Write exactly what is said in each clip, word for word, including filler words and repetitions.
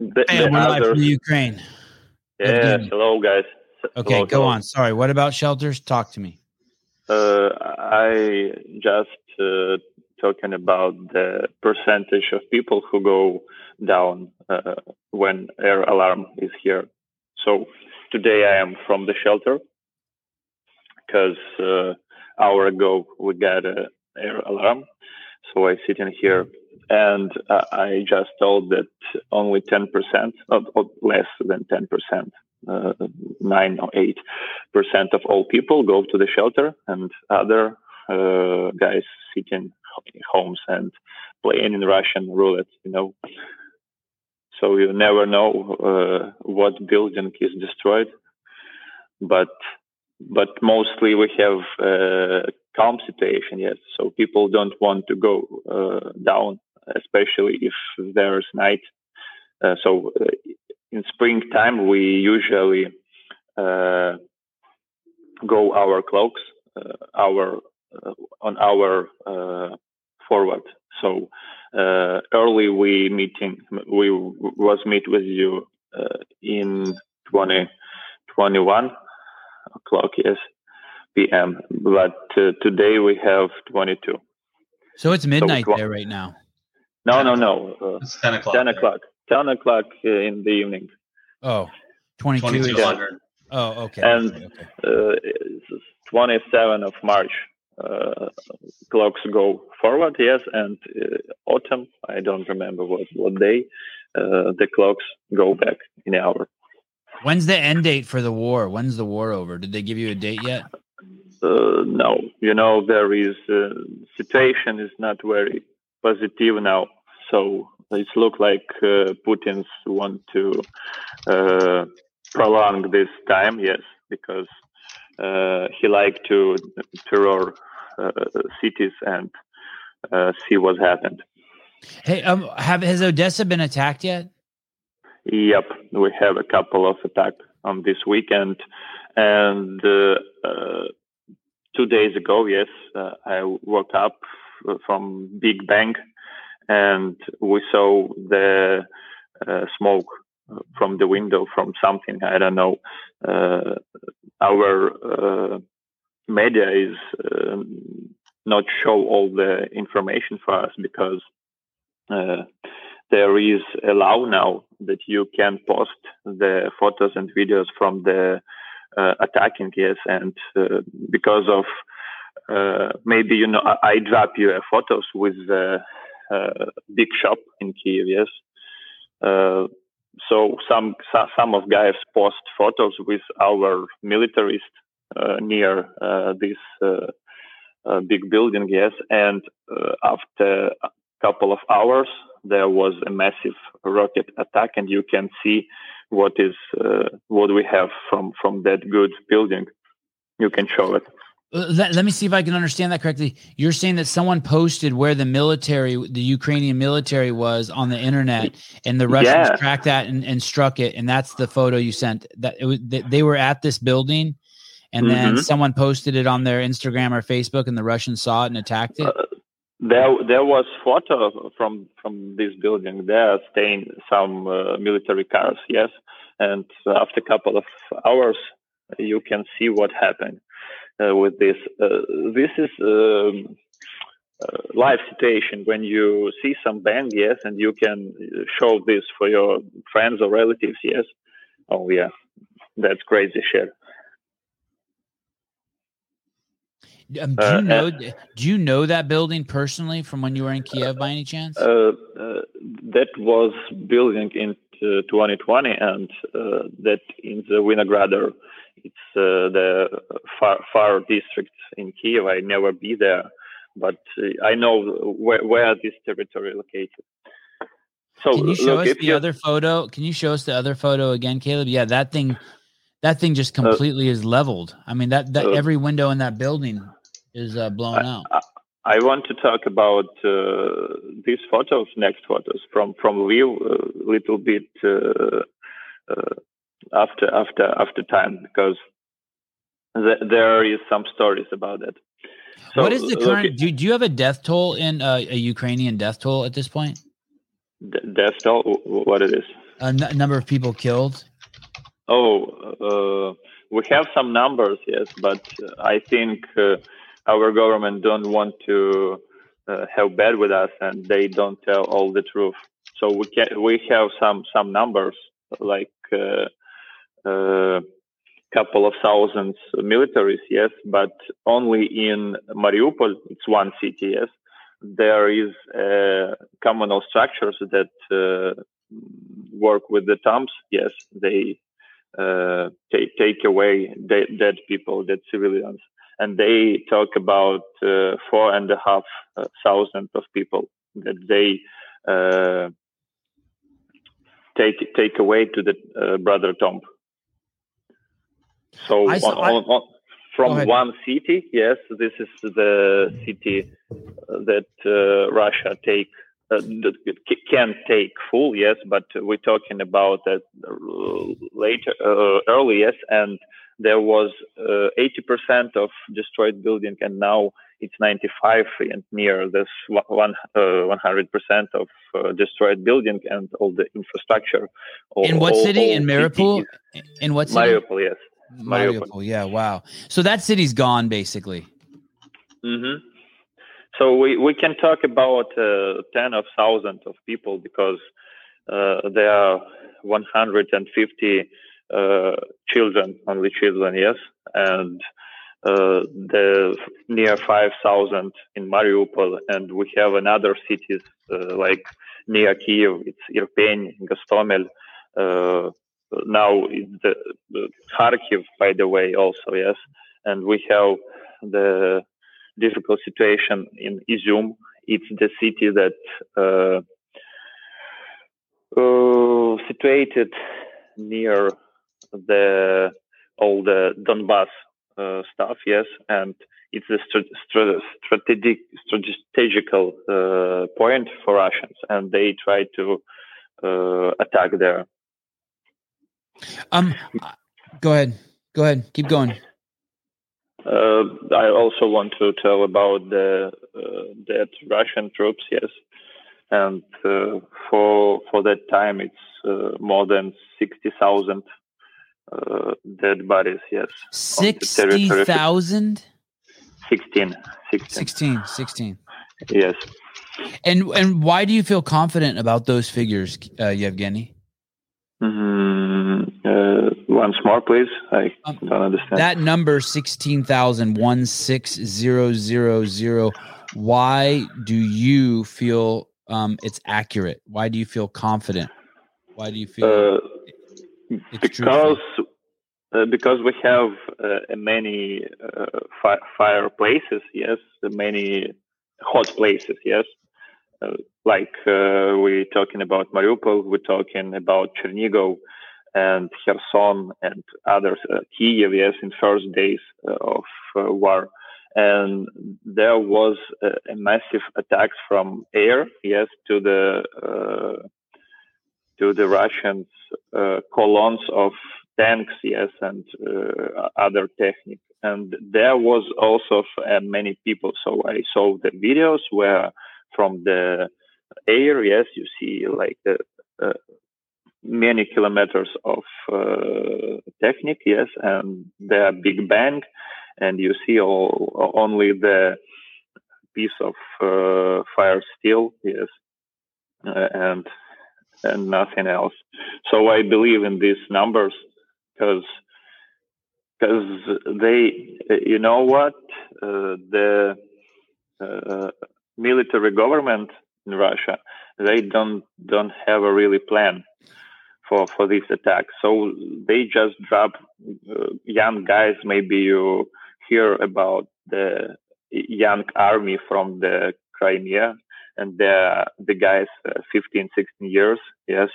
The, hey, the we're live from Ukraine. Yeah, hello, guys. Okay, hello, go hello. on. Sorry, what about shelters? Talk to me. Uh, I just uh, talking about the percentage of people who go down uh, when air alarm is here. So today I am from the shelter because uh, hour ago we got an air alarm. So I sit in here and uh, I just told that only ten percent, or, or less than ten percent, uh, nine or eight percent of all people go to the shelter, and other uh, guys sit in homes and playing in Russian roulette, you know. So you never know uh, what building is destroyed, but but mostly we have a calm situation, yes. So people don't want to go uh, down, especially if there's night. Uh, so uh, in springtime we usually uh, go our cloaks, uh, our uh, on our uh, forward. So uh, early we meeting we was meet with you uh, in twenty twenty-one o'clock, yes, p m. But uh, today we have twenty-two. So it's midnight so, there right now. No, no, no. Uh, it's ten o'clock. Ten o'clock. There. Ten o'clock in the evening. Oh, twenty-two. Yeah. Oh, okay. And okay. Uh, twenty-seven of March. Uh, clocks go forward, yes, and uh, autumn, I don't remember what, what day, uh, the clocks go back in an hour. When's the end date for the war? When's the war over? Did they give you a date yet? Uh, no, you know, there is uh, situation is not very positive now, so it looks like uh, Putin's want to uh, prolong this time, yes, because Uh, he liked to terror uh, cities and uh, see what happened. Hey, um, have has Odessa been attacked yet? Yep, we have a couple of attacks on this weekend, and uh, uh, two days ago, yes, uh, I woke up from Big Bang, and we saw the uh, smoke from the window, from something, I don't know. Uh, our uh, media is uh, not show all the information for us because uh, there is a law now that you can post the photos and videos from the uh, attacking, yes, and uh, because of uh, maybe, you know, I drop you a photos with the uh, big shop in Kyiv, yes. Uh, So some some of guys post photos with our militarists uh, near uh, this uh, uh, big building, yes. And uh, after a couple of hours, there was a massive rocket attack, and you can see what is uh, what we have from, from that good building. You can show it. Let, let me see if I can understand that correctly. You're saying that someone posted where the military, the Ukrainian military was on the internet, and the Russians yeah. tracked that and, and struck it. And that's the photo you sent, that it was, they were at this building, and mm-hmm. then someone posted it on their Instagram or Facebook, and the Russians saw it and attacked it. Uh, there, there was photo from, from this building there staying some uh, military cars. Yes. And after a couple of hours, you can see what happened. Uh, with this, uh, this is um, uh, live situation when you see some bang, yes, and you can show this for your friends or relatives, yes. Oh yeah, that's crazy shit. Um, do you uh, know? Uh, do you know that building personally from when you were in Kiev, uh, by any chance? Uh, uh, that was building in t- twenty twenty, and uh, that in the Winograder. It's uh, the far far district in Kiev. I never be there, but uh, I know where, where this territory is located. So, can you show look, us the you... other photo? Can you show us the other photo again, Caleb? Yeah, that thing. That thing just completely uh, is leveled. I mean, that, that uh, every window in that building is uh, blown I, out. I, I want to talk about uh, these photos, next photos from from Lviv, a uh, little bit uh, uh, after after after time, because th- there is some stories about it. So, what is the current? Look, do, do you have a death toll in uh, a Ukrainian death toll at this point? D- death toll? What it is? A n- number of people killed. Oh, uh, we have some numbers, yes, but I think uh, our government don't want to uh, have bad with us, and they don't tell all the truth. So we can, we have some some numbers, like a uh, uh, couple of thousands militaries, yes, but only in Mariupol, it's one city, yes. There is uh, communal structures that uh, work with the thumbs. Yes, they uh, take take away de- dead people, dead civilians, and they talk about uh, four and a half uh, thousand of people that they uh, take take away to the uh, brother tomb. So I, on, I... on, on, from one city, yes, this is the city that uh, Russia take uh, can take full, yes, but we're talking about that later, uh, early, yes, and there was uh, eighty percent of destroyed building, and now it's ninety-five and near this one, uh, one hundred percent of uh, destroyed building and all the infrastructure. All, in what all, city? All in Mariupol? Cities. In what city? Mariupol, yes. Mariupol. Mariupol, yeah, wow. So that city's gone, basically. Mm-hmm. So we, we can talk about uh, ten of thousands of people, because uh, there are one hundred fifty uh, children, only children, yes, and uh, the near five thousand in Mariupol, and we have another cities uh, like near Kyiv, it's Irpin, Gostomel. Uh, Now the, the Kharkiv, by the way, also, yes, and we have the difficult situation in Izium. It's the city that uh, uh, situated near the all the Donbass uh, stuff, yes, and it's a st- st- strategic strategical uh, point for Russians, and they try to uh, attack there. Um, go ahead. Go ahead. Keep going. Uh, I also want to tell about the uh, that Russian troops, yes, and uh, for for that time it's uh, more than sixty thousand uh, dead bodies, yes. Sixty thousand. Sixteen. Sixteen. Sixteen. Yes. And and why do you feel confident about those figures, uh, Yevhenii? Mm, uh, once more, please. I um, don't understand. That number, sixteen thousand one six zero zero zero, why do you feel um, it's accurate? Why do you feel confident? Why do you feel uh, it, because uh, because we have uh, many uh, fi- fireplaces, yes, many hot places, yes. Uh, like uh, we're talking about Mariupol, we're talking about Chernihiv and Kherson and others, uh, Kyiv, yes, in first days uh, of uh, war. And there was uh, a massive attack from air, yes, to the uh, to the Russians uh, columns of tanks, yes, and uh, other technique. And there was also uh, many people. So I saw the videos where from the air, yes, you see like the, uh, many kilometers of uh, technique, yes, and the big bang, and you see all, only the piece of uh, fire steel, yes, uh, and and nothing else. So I believe in these numbers because because they, you know what, uh, the uh, military government in Russia, they don't don't have a really plan for for this attack. So they just drop uh, young guys. Maybe you hear about the young army from the Crimea, and the the guys uh, fifteen, sixteen years, yes.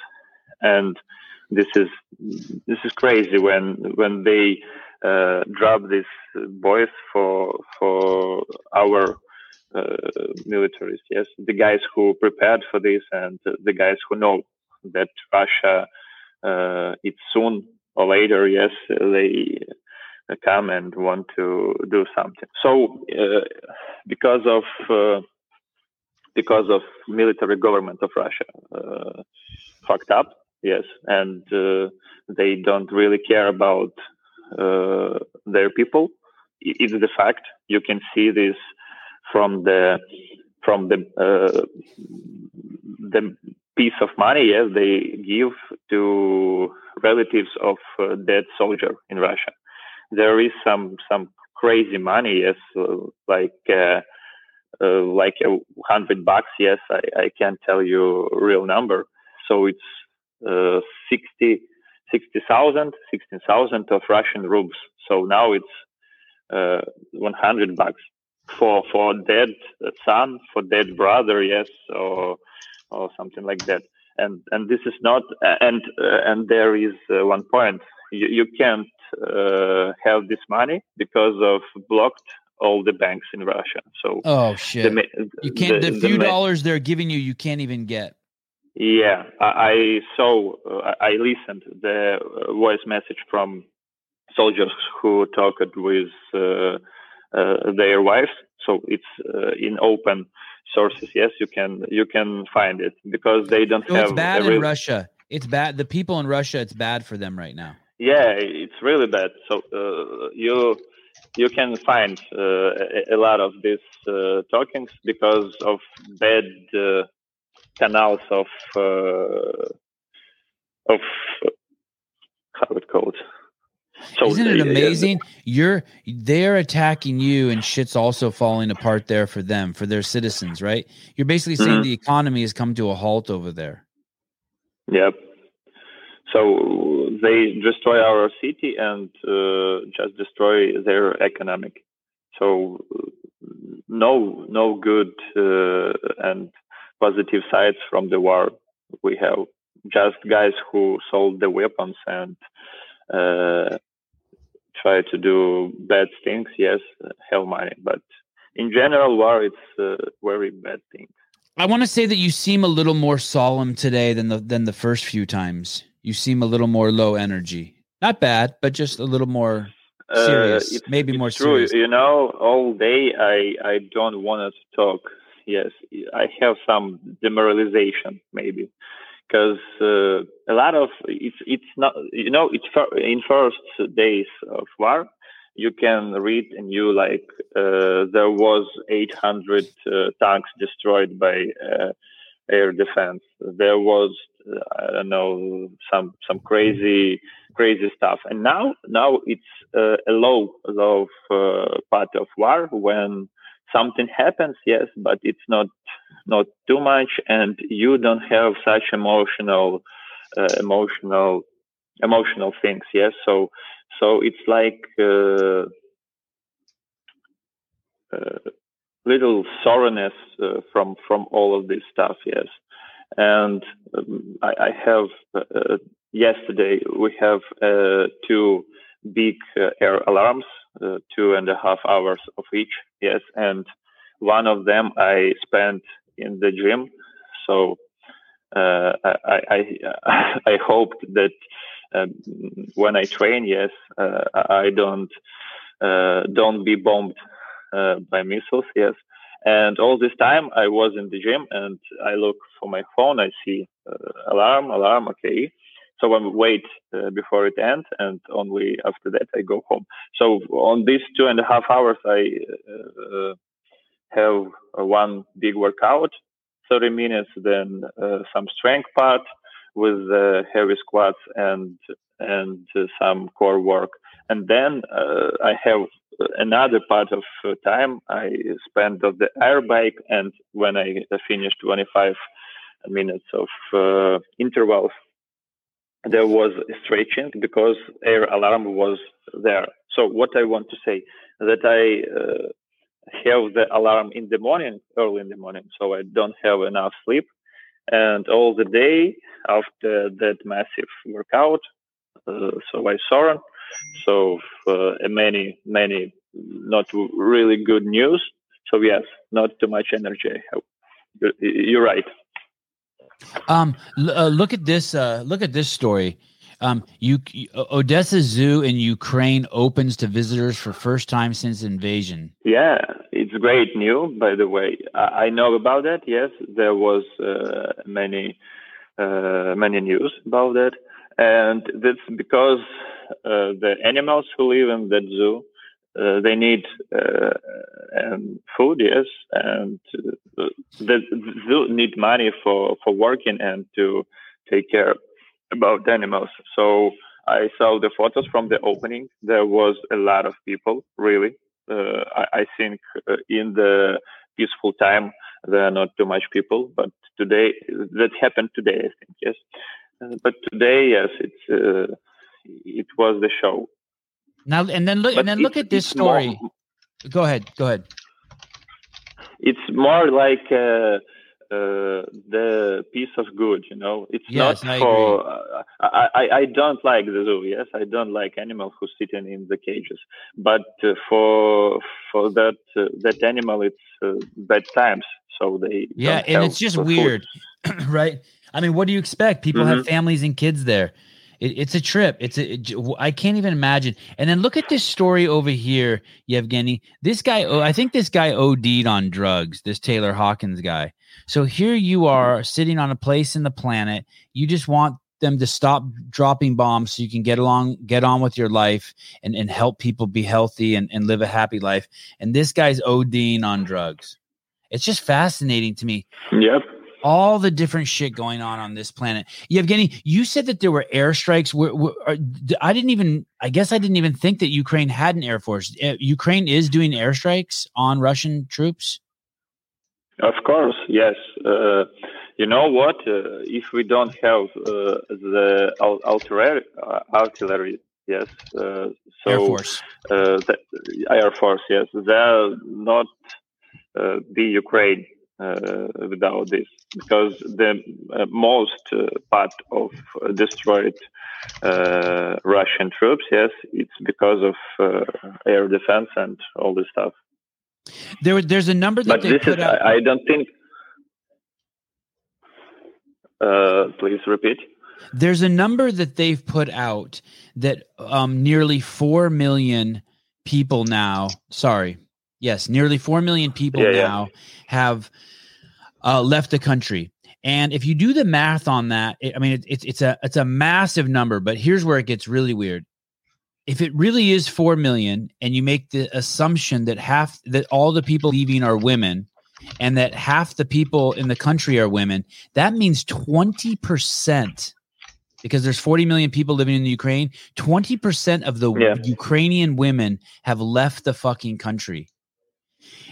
And this is this is crazy when when they uh, drop these boys for for our Uh, militaries, yes, the guys who prepared for this, and uh, the guys who know that Russia, uh, it's soon or later, yes, they uh, come and want to do something. So, uh, because of uh, because of military government of Russia uh, fucked up, yes, and uh, they don't really care about uh, their people. It's the fact. You can see this from the from the uh, the piece of money, yes, they give to relatives of uh, dead soldier in Russia. There is some some crazy money, yes, like. Uh, Uh, like a hundred bucks, yes, I, I can't tell you real number. So it's uh, sixty, sixty thousand, sixteen thousand of Russian rubles. So now it's uh, one hundred bucks for for dead son, for dead brother, yes, or or something like that. And and this is not. And uh, and there is uh, one point. You, you can't uh, have this money because of blocked. All the banks in Russia. So oh shit! The, you can't. The, the few the, dollars they're giving you, you can't even get. Yeah, I, I saw. Uh, I listened the voice message from soldiers who talked with uh, uh, their wives. So it's uh, in open sources. Yes, you can. You can find it because they don't so have. It's bad in Russia. It's bad. The people in Russia. It's bad for them right now. Yeah, it's really bad. So uh, you. You can find uh, a, a lot of these uh, talkings because of bad uh, canals of uh, of how it called. So isn't it amazing? Yeah. You're they're attacking you, and shit's also falling apart there for them, for their citizens, right? You're basically saying mm-hmm. the economy has come to a halt over there. Yep. So they destroy our city and uh, just destroy their economic. So no, no good uh, and positive sides from the war. We have just guys who sold the weapons and uh, try to do bad things. Yes, have money, but in general, war it's a very bad thing. I want to say that you seem a little more solemn today than the than the first few times. You seem a little more low energy. Not bad, but just a little more serious. Uh, it's, Maybe it's more true. Serious. You know, all day I, I don't want to talk. Yes, I have some demoralization maybe because uh, a lot of it's it's not. You know, it's in first days of war. You can read and you like uh, there was eight hundred uh, tanks destroyed by uh, air defense. There was. I don't know some some crazy crazy stuff, and now now it's uh, a low low uh, part of war when something happens. Yes, but it's not not too much, and you don't have such emotional uh, emotional emotional things. Yes, so so it's like uh, uh, little sorrowness uh, from from all of this stuff. Yes. And um, I, I have uh, yesterday we have uh, two big uh, air alarms, uh, two and a half hours of each. Yes, and one of them I spent in the gym. So uh, I, I I hoped that uh, when I train, yes, uh, I don't uh, don't be bombed uh, by missiles. Yes. And all this time I was in the gym and I look for my phone. I see uh, alarm, alarm. Okay. So I wait uh, before it ends. And only after that I go home. So on these two and a half hours, I uh, have one big workout, thirty minutes, then uh, some strength part with uh, heavy squats and, and uh, some core work. And then uh, I have another part of time I spent on the air bike, and when I finished twenty-five minutes of uh, intervals, there was stretching because air alarm was there. So what I want to say that I uh, have the alarm in the morning, early in the morning, so I don't have enough sleep, and all the day after that massive workout, uh, so I soared. So uh, many, many not really good news. So yes, not too much energy. You're right. Um, l- uh, look at this. Uh, look at this story. Um, you, Odessa Zoo in Ukraine opens to visitors for first time since invasion. Yeah, it, It's great news, by the way. I, I know about that. Yes, there was uh, many, uh, many news about that, and that's because uh, the animals who live in that zoo, uh, they need uh, um, food, yes, and uh, the zoo need money for, for working and to take care about animals. So I saw the photos from the opening. There was a lot of people, really. Uh, I, I think uh, in the peaceful time, there are not too much people, but today, that happened today, I think, yes. Uh, but today, yes, it's uh, it was the show. Now, and then look, but and then look at this story. More, go ahead, go ahead. It's more like uh, uh, the piece of good, you know. It's yes, not I for, uh, I, I, I don't like the zoo, yes. I don't like animals who sit in, in the cages. But uh, for for that uh, that animal, it's uh, bad times. So they yeah, and it's just weird, right? I mean, what do you expect? People mm-hmm. have families and kids there. It, it's a trip. It's a, it, I can't even imagine. And then look at this story over here, Yevhenii. This guy, oh, I think this guy OD'd on drugs, this Taylor Hawkins guy. So here you are sitting on a place in the planet. You just want them to stop dropping bombs so you can get along, get on with your life and, and help people be healthy and, and live a happy life. And this guy's ODing on drugs. It's just fascinating to me. Yep. All the different shit going on on this planet. Yevhenii, you said that there were airstrikes. Were, were, are, I didn't even, I guess I didn't even think that Ukraine had an air force. Uh, Ukraine is doing airstrikes on Russian troops? Of course, yes. Uh, you know what? Uh, if we don't have uh, the al- artillery, uh, artillery, yes. Uh, so, air force. Uh, the, air force, yes. They'll not uh, be Ukraine. Uh, without this, because the uh, most uh, part of destroyed uh, Russian troops, yes, it's because of uh, air defense and all this stuff. There, there's a number that but they this put is, out. I, I don't think. Uh, please repeat. There's a number that they've put out that um, nearly four million people now. Sorry. Yes, nearly four million people yeah, now yeah. have uh, left the country. And if you do the math on that, it, I mean, it, it's it's a it's a massive number, but here's where it gets really weird. If it really is four million and you make the assumption that half that all the people leaving are women and that half the people in the country are women, that means twenty percent, because there's forty million people living in the Ukraine, twenty percent of the yeah. Ukrainian women have left the fucking country.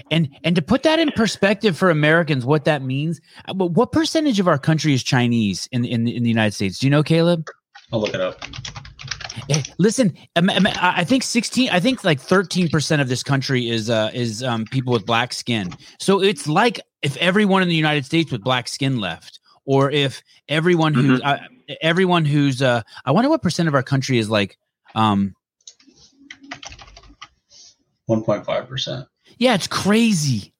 And and to put that in perspective for Americans, what that means, what percentage of our country is Chinese in, in, in the United States? Do you know, Caleb? I'll look it up. Listen, I think sixteen, I think like thirteen percent of this country is uh, is um, people with black skin. So it's like if everyone in the United States with black skin left, or if everyone who's mm-hmm. uh, everyone who's uh, I wonder what percent of our country is like um, one point five percent. Yeah, it's crazy.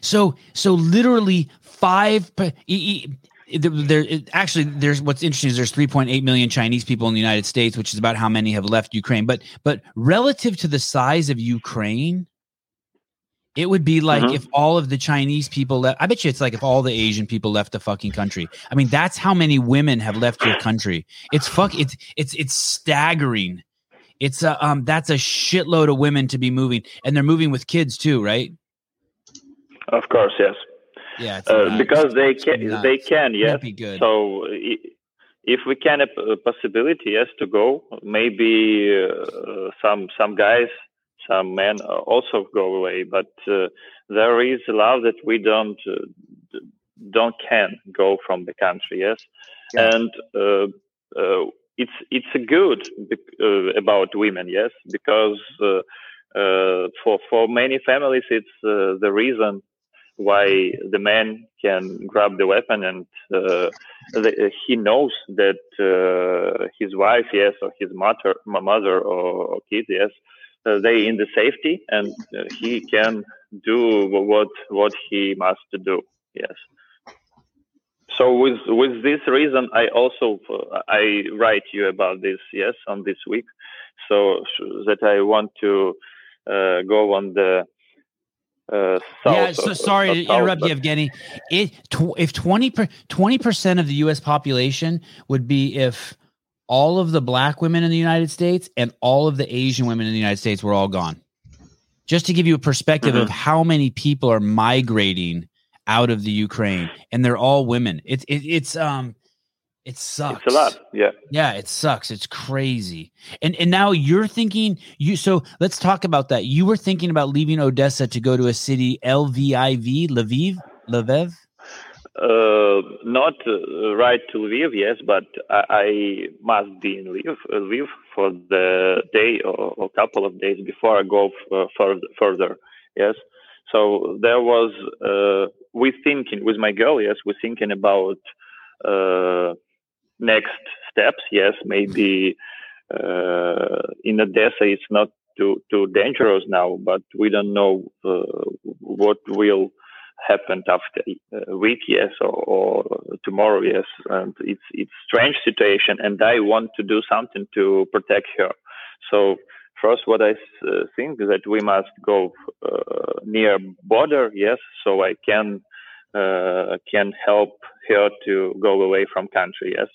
So, so literally five. There, actually, there's what's interesting is there's three point eight million Chinese people in the United States, which is about how many have left Ukraine. But, but relative to the size of Ukraine, it would be like uh-huh. if all of the Chinese people left. I bet you it's like if all the Asian people left the fucking country. I mean, that's how many women have left your country. It's fuck. It's it's it's staggering. It's a, um, that's a shitload of women to be moving, and they're moving with kids too, right? Of course, yes. Yeah, it's uh, because they can, nuts. they can, yes. That'd be good. So if we can, a possibility, yes, to go. Maybe uh, some some guys, some men also go away, but uh, there is a lot that we don't uh, don't can go from the country, yes, yeah. and. Uh, uh, It's it's good uh, about women, yes, because uh, uh, for for many families it's uh, the reason why the man can grab the weapon and uh, the, he knows that uh, his wife, yes, or his mother, mother or, or kid, yes, uh, they in the safety and uh, he can do what what he must do, yes. So with with this reason, I also I write you about this, yes, on this week, so that I want to uh, go on the Uh, south yeah, so of, sorry of to south, interrupt but... Yevhenii. It, tw- if twenty percent of the U S population would be if all of the black women in the United States and all of the Asian women in the United States were all gone. Just to give you a perspective mm-hmm. of how many people are migrating out of the Ukraine, and they're all women. It's it, it's um it sucks. It's a lot. Yeah. Yeah, it sucks. It's crazy. And and now you're thinking you so let's talk about that. You were thinking about leaving Odessa to go to a city L V I V, Lviv, Lviv? Uh, not uh, right to Lviv, yes, but I, I must be in Lviv, Lviv for the day or, or couple of days before I go f- further, further, yes. So there was, uh, we thinking with my girl, yes, we're thinking about uh, next steps, yes, maybe uh, in Odessa it's not too too dangerous now, but we don't know uh, what will happened after a week, yes, or, or tomorrow, yes, and it's it's strange situation, and I want to do something to protect her. So first, what I uh, think is that we must go uh, near border, yes, so I can uh, can help her to go away from country, yes,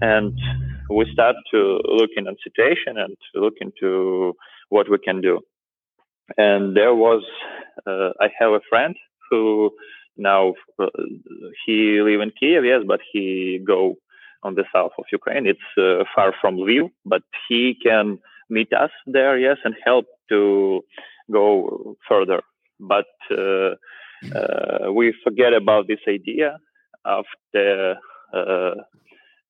and we start to look in the situation and look into what we can do. And there was, uh, I have a friend who now uh, he live in Kyiv, yes, but he go on the south of Ukraine. It's uh, far from Lviv, but he can meet us there, yes, and help to go further. But uh, uh, we forget about this idea after uh,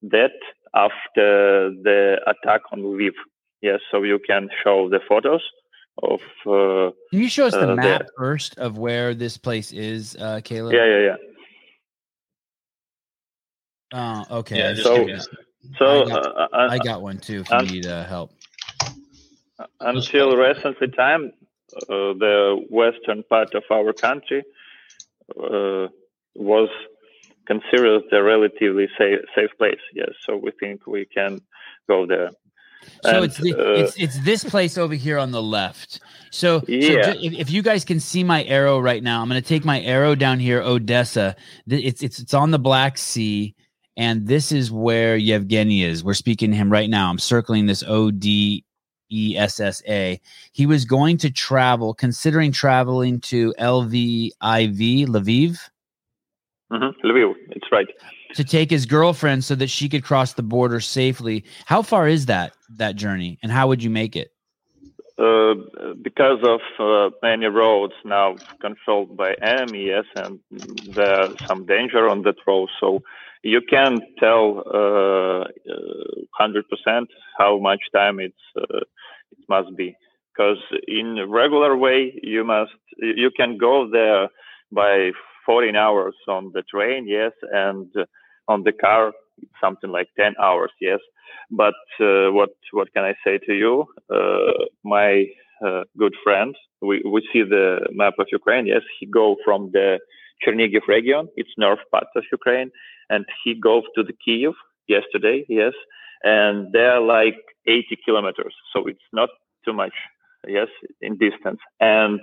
that, after the attack on Lviv. Yes, so you can show the photos of uh, can you show us the uh, map the, first of where this place is, uh, Caleb? Yeah, yeah, yeah. Oh, uh, okay. Yeah, so, so I got, uh, I got one too. If un- you need uh, help. Until recently, time uh, the western part of our country uh, was considered a relatively safe safe place. Yes, so we think we can go there. So and, it's, the, uh, it's it's this place over here on the left. So, yeah. so ju- if, if you guys can see my arrow right now, I'm going to take my arrow down here, Odessa. It's it's it's on the Black Sea, and this is where Yevhenii is. We're speaking to him right now. I'm circling this O D E S S A. He was going to travel, considering traveling to L V I V, Lviv. Mm-hmm. Lviv, it's right. To take his girlfriend so that she could cross the border safely. How far is that that journey, and how would you make it? Uh, because of uh, many roads now controlled by enemy, yes, and there's some danger on that road. So you can't tell uh, one hundred percent how much time it's uh, it must be. Because in a regular way, you must you can go there by fourteen hours on the train, yes, and uh, on the car, something like ten hours, yes. But uh, what what can I say to you? Uh, my uh, good friend, we, we see the map of Ukraine, yes. He go from the Chernihiv region, it's north part of Ukraine, and he goes to the Kyiv yesterday, yes. And they're like eighty kilometers, so it's not too much, yes, in distance. And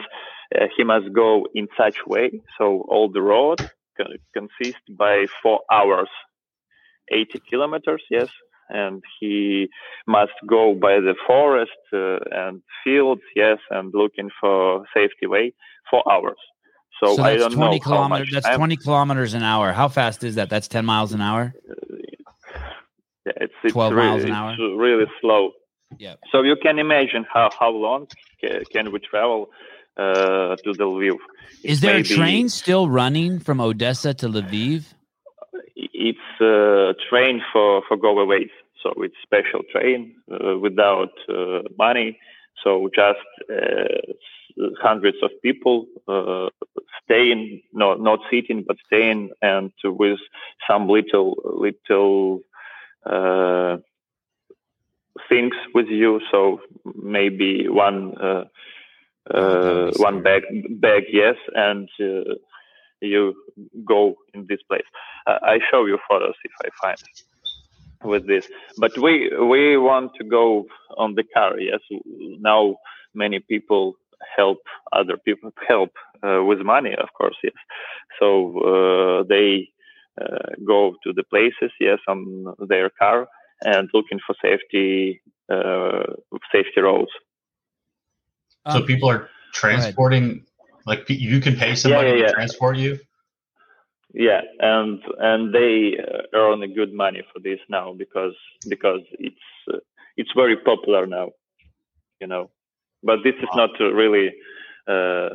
uh, he must go in such way, so all the road con- consist by four hours, eighty kilometers, yes. And he must go by the forest uh, and fields, yes, and looking for safety way, four hours. So, so I don't know how much. That's I'm, twenty kilometers an hour. How fast is that? That's ten miles an hour? Uh, yeah, it's, it's twelve really, miles an hour. It's really slow. Yeah. So you can imagine how, how long ca- can we travel uh, to the Lviv. It Is there a train be, still running from Odessa to Lviv? It's a train for, for go-aways. So it's special train uh, without uh, money. So just uh, hundreds of people uh, staying, no, not sitting, but staying, and with some little little... Uh, things with you, so maybe one uh, uh, one bag bag yes, and uh, you go in this place. Uh, I show you photos if I find with this. But we we want to go on the car. Yes, now many people help other people, help uh, with money, of course, yes. So uh, they uh, go to the places, yes, on their car and looking for safety, uh, safety roads. Um, so people are transporting, like you can pay somebody yeah, yeah, yeah. to transport you? Yeah, and and they earn good money for this now because because it's uh, it's very popular now, you know. But this is wow. not really uh,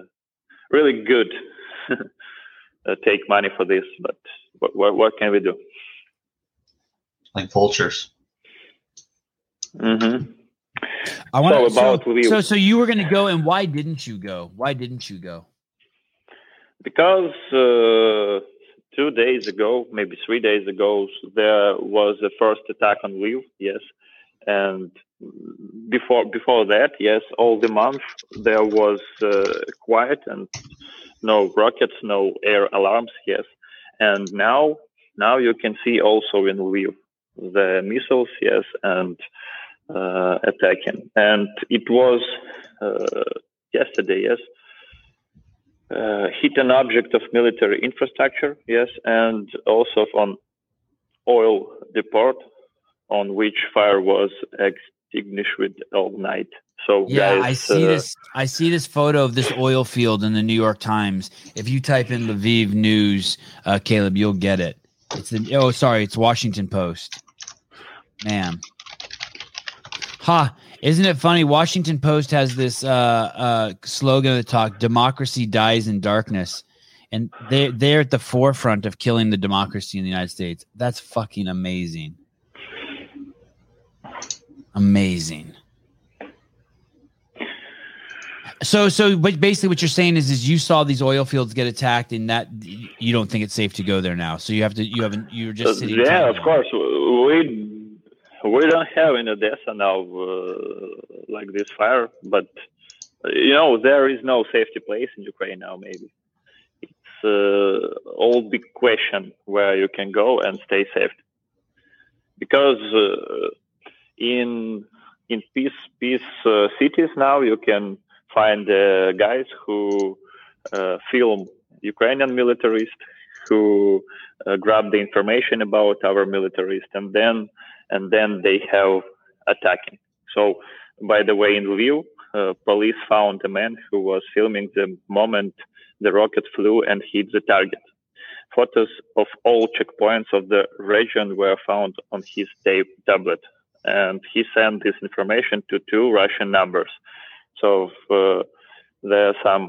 really good. uh, take money for this, but what, what what can we do? Like vultures. Mm-hmm. I want so, so, so so you were going to go, and why didn't you go? Why didn't you go? Because. Uh, Two days ago, maybe three days ago, there was the first attack on Lviv, yes. And before before that, yes, all the month there was uh, quiet and no rockets, no air alarms, yes. And now, now you can see also in Lviv the missiles, yes, and uh, attacking. And it was uh, yesterday, yes. Uh, hit an object of military infrastructure, yes, and also on oil depot on which fire was extinguished all night. So yeah, guys, I see uh, this. I see this photo of this oil field in the New York Times. If you type in Lviv news, uh, Caleb, you'll get it. It's the oh, sorry, it's Washington Post. Man, ha. Huh. Isn't it funny? Washington Post has this uh, uh, slogan of the talk, democracy dies in darkness. And they, they're at the forefront of killing the democracy in the United States. That's fucking amazing. Amazing. So, so but basically what you're saying is, is you saw these oil fields get attacked and that you don't think it's safe to go there now. So you have to, you haven't, you're just sitting. Yeah, of course. We We don't have in Odessa now uh, like this fire, but you know there is no safety place in Ukraine now. Maybe it's uh, all big question where you can go and stay safe, because uh, in in peace peace uh, cities now you can find uh, guys who uh, film Ukrainian militarists, who uh, grab the information about our militarists, and then. And then they have attacking. So, by the way, in Lviv, uh, police found a man who was filming the moment the rocket flew and hit the target. Photos of all checkpoints of the region were found on his tape tablet. And he sent this information to two Russian numbers. So, uh, there are some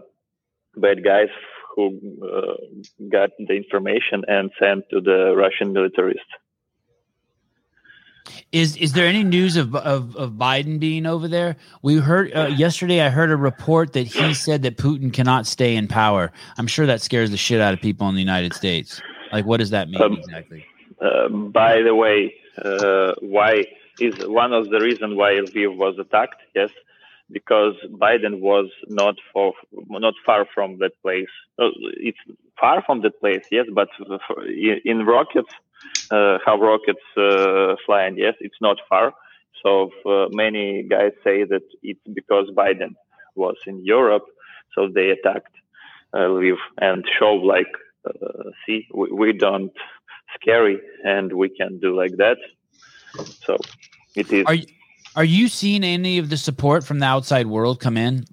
bad guys who uh, got the information and sent to the Russian militarists. Is is there any news of, of of Biden being over there? We heard uh, yesterday. I heard a report that he said that Putin cannot stay in power. I'm sure that scares the shit out of people in the United States. Like, what does that mean um, exactly? Uh, by the way, uh, why is one of the reasons why Lviv was attacked? Yes, because Biden was not for not far from that place. Uh, it's far from that place. Yes, but for, in rockets. Uh, how rockets uh, flying? Yes, it's not far. So uh, many guys say that it's because Biden was in Europe, so they attacked uh, Lviv and show like, uh, see, we, we don't scary and we can do like that. So it is. Are you, are you seeing any of the support from the outside world come in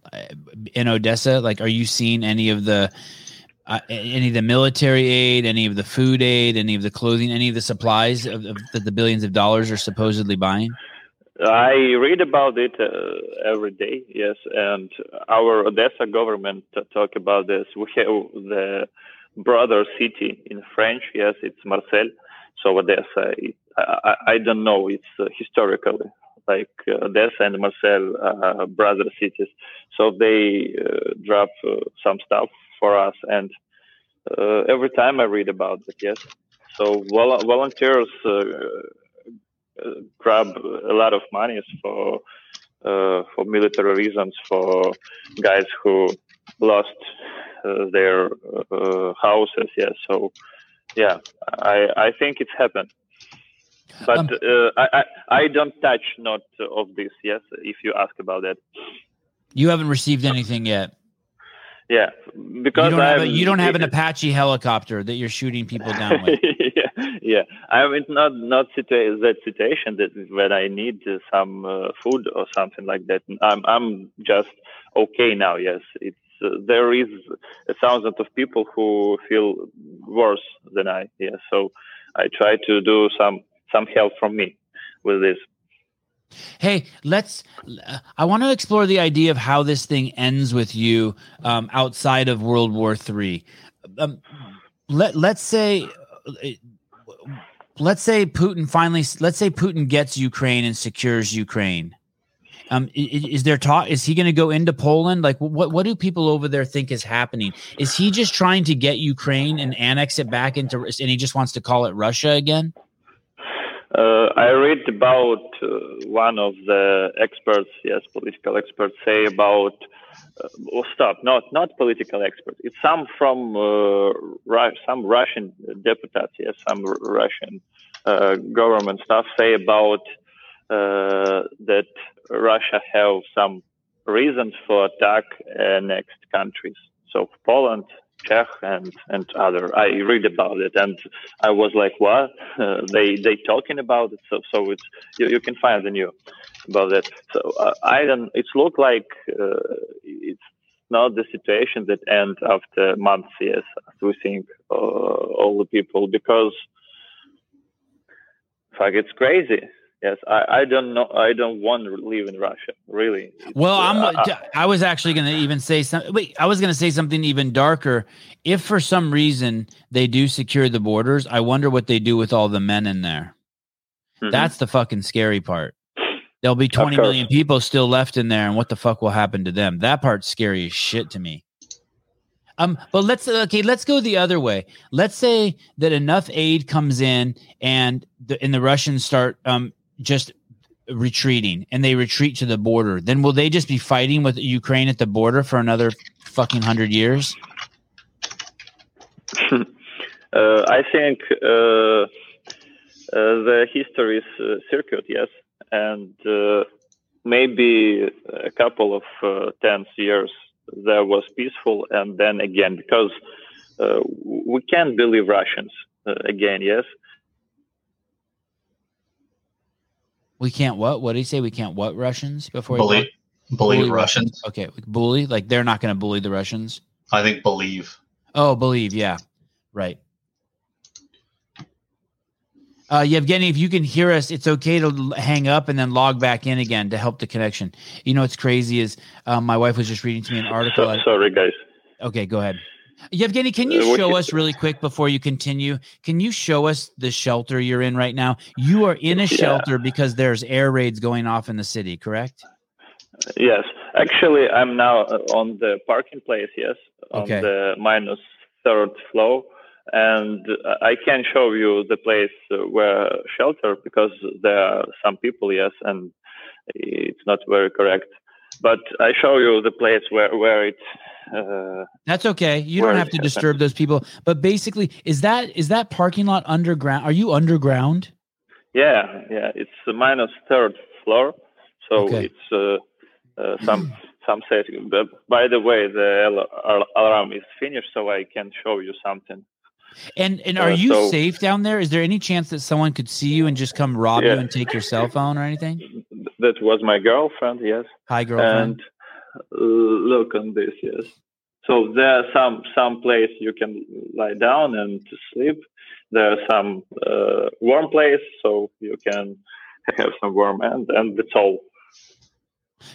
in Odessa? Like, are you seeing any of the? Uh, any of the military aid, any of the food aid, any of the clothing, any of the supplies of, of, that the billions of dollars are supposedly buying? I read about it uh, every day, yes. And our Odessa government talk about this. We have the brother city in French, yes, it's Marseille. So Odessa, it, I, I don't know, it's uh, historically. Like uh, Odessa and Marseille are uh, brother cities. So they uh, drop uh, some stuff for us, and uh, every time I read about it, yes. So vol- volunteers uh, uh, grab a lot of money for uh, for military reasons, for guys who lost uh, their uh, houses, yes. So yeah, I I think it's happened, but um, uh, I, I I don't touch not of this, yes. If you ask about that. You haven't received anything yet. Yeah, because you don't, have, a, you don't have an Apache helicopter that you're shooting people down with. yeah, yeah, I'm mean, not not situa- that situation that when I need uh, some uh, food or something like that. I'm I'm just okay now. Yes, it's uh, there is a thousand of people who feel worse than I. Yeah, so I try to do some some help from me with this. Hey, let's. Uh, I want to explore the idea of how this thing ends with you um, outside of World War Three. Um, let let's say, let's say Putin finally. Let's say Putin gets Ukraine and secures Ukraine. Um, is, is there talk? Is he going to go into Poland? Like, what what do people over there think is happening? Is he just trying to get Ukraine and annex it back into? And he just wants to call it Russia again? Uh, I read about uh, one of the experts, yes, political experts, say about, uh, oh, stop, not not political experts. It's some from uh, Ru- some Russian deputies, yes, some R- Russian uh, government staff say about uh, that Russia have some reasons for attack uh, next countries. So Poland, Czech and, and other. I read about it and I was like, what? Uh, they they talking about it. So so it's you, you can find the news about that. So uh, I don't. It's look like uh, it's not the situation that ends after months. Yes, we think uh, all the people because fuck, it's crazy. Yes, I, I don't know. I don't want to live in Russia, really. It's, well, I'm. Uh, I was actually going to even say something. Wait, I was going to say something even darker. If for some reason they do secure the borders, I wonder what they do with all the men in there. Mm-hmm. That's the fucking scary part. There'll be twenty million people still left in there, and what the fuck will happen to them? That part's scary as shit to me. Um, but let's okay. Let's go the other way. Let's say that enough aid comes in, and the, and the Russians start um. just retreating and they retreat to the border. Then will they just be fighting with Ukraine at the border for another fucking hundred years? uh, I think uh, uh, the history is uh, circuit, yes. And uh, maybe a couple of uh, tense years there was peaceful. And then again, because uh, we can't believe Russians uh, again, yes. We can't what? What did he say? We can't what Russians before? Believe, believe bully Russians. Russians. Okay, bully. Like they're not going to bully the Russians. I think believe. Oh, believe. Yeah, right. Uh, Yevhenii, if you can hear us, it's okay to hang up and then log back in again to help the connection. You know what's crazy is um, my wife was just reading to me an article. So, I, sorry, guys. Okay, go ahead. Yevhenii, can you uh, show us really quick before you continue? Can you show us the shelter you're in right now? You are in a shelter yeah. because there's air raids going off in the city, correct? Yes. Actually, I'm now on the parking place, yes, on okay. the minus third floor. And I can show you the place where shelter because there are some people, yes, and it's not very correct. But I show you the place where, where it's... Uh, That's okay. You don't have to disturb those people. But basically, is that is that parking lot underground? Are you underground? Yeah, yeah. It's the minus third floor. So okay. it's uh, uh, some some setting. But by the way, the alarm is finished, so I can show you something. And and are uh, you so, safe down there? Is there any chance that someone could see you and just come rob yeah. you and take your cell phone or anything? That was my girlfriend, yes. Hi, girlfriend. And look on this, yes. So there are some some place you can lie down and sleep. There are some uh, warm place, so you can have some warm and and that's all.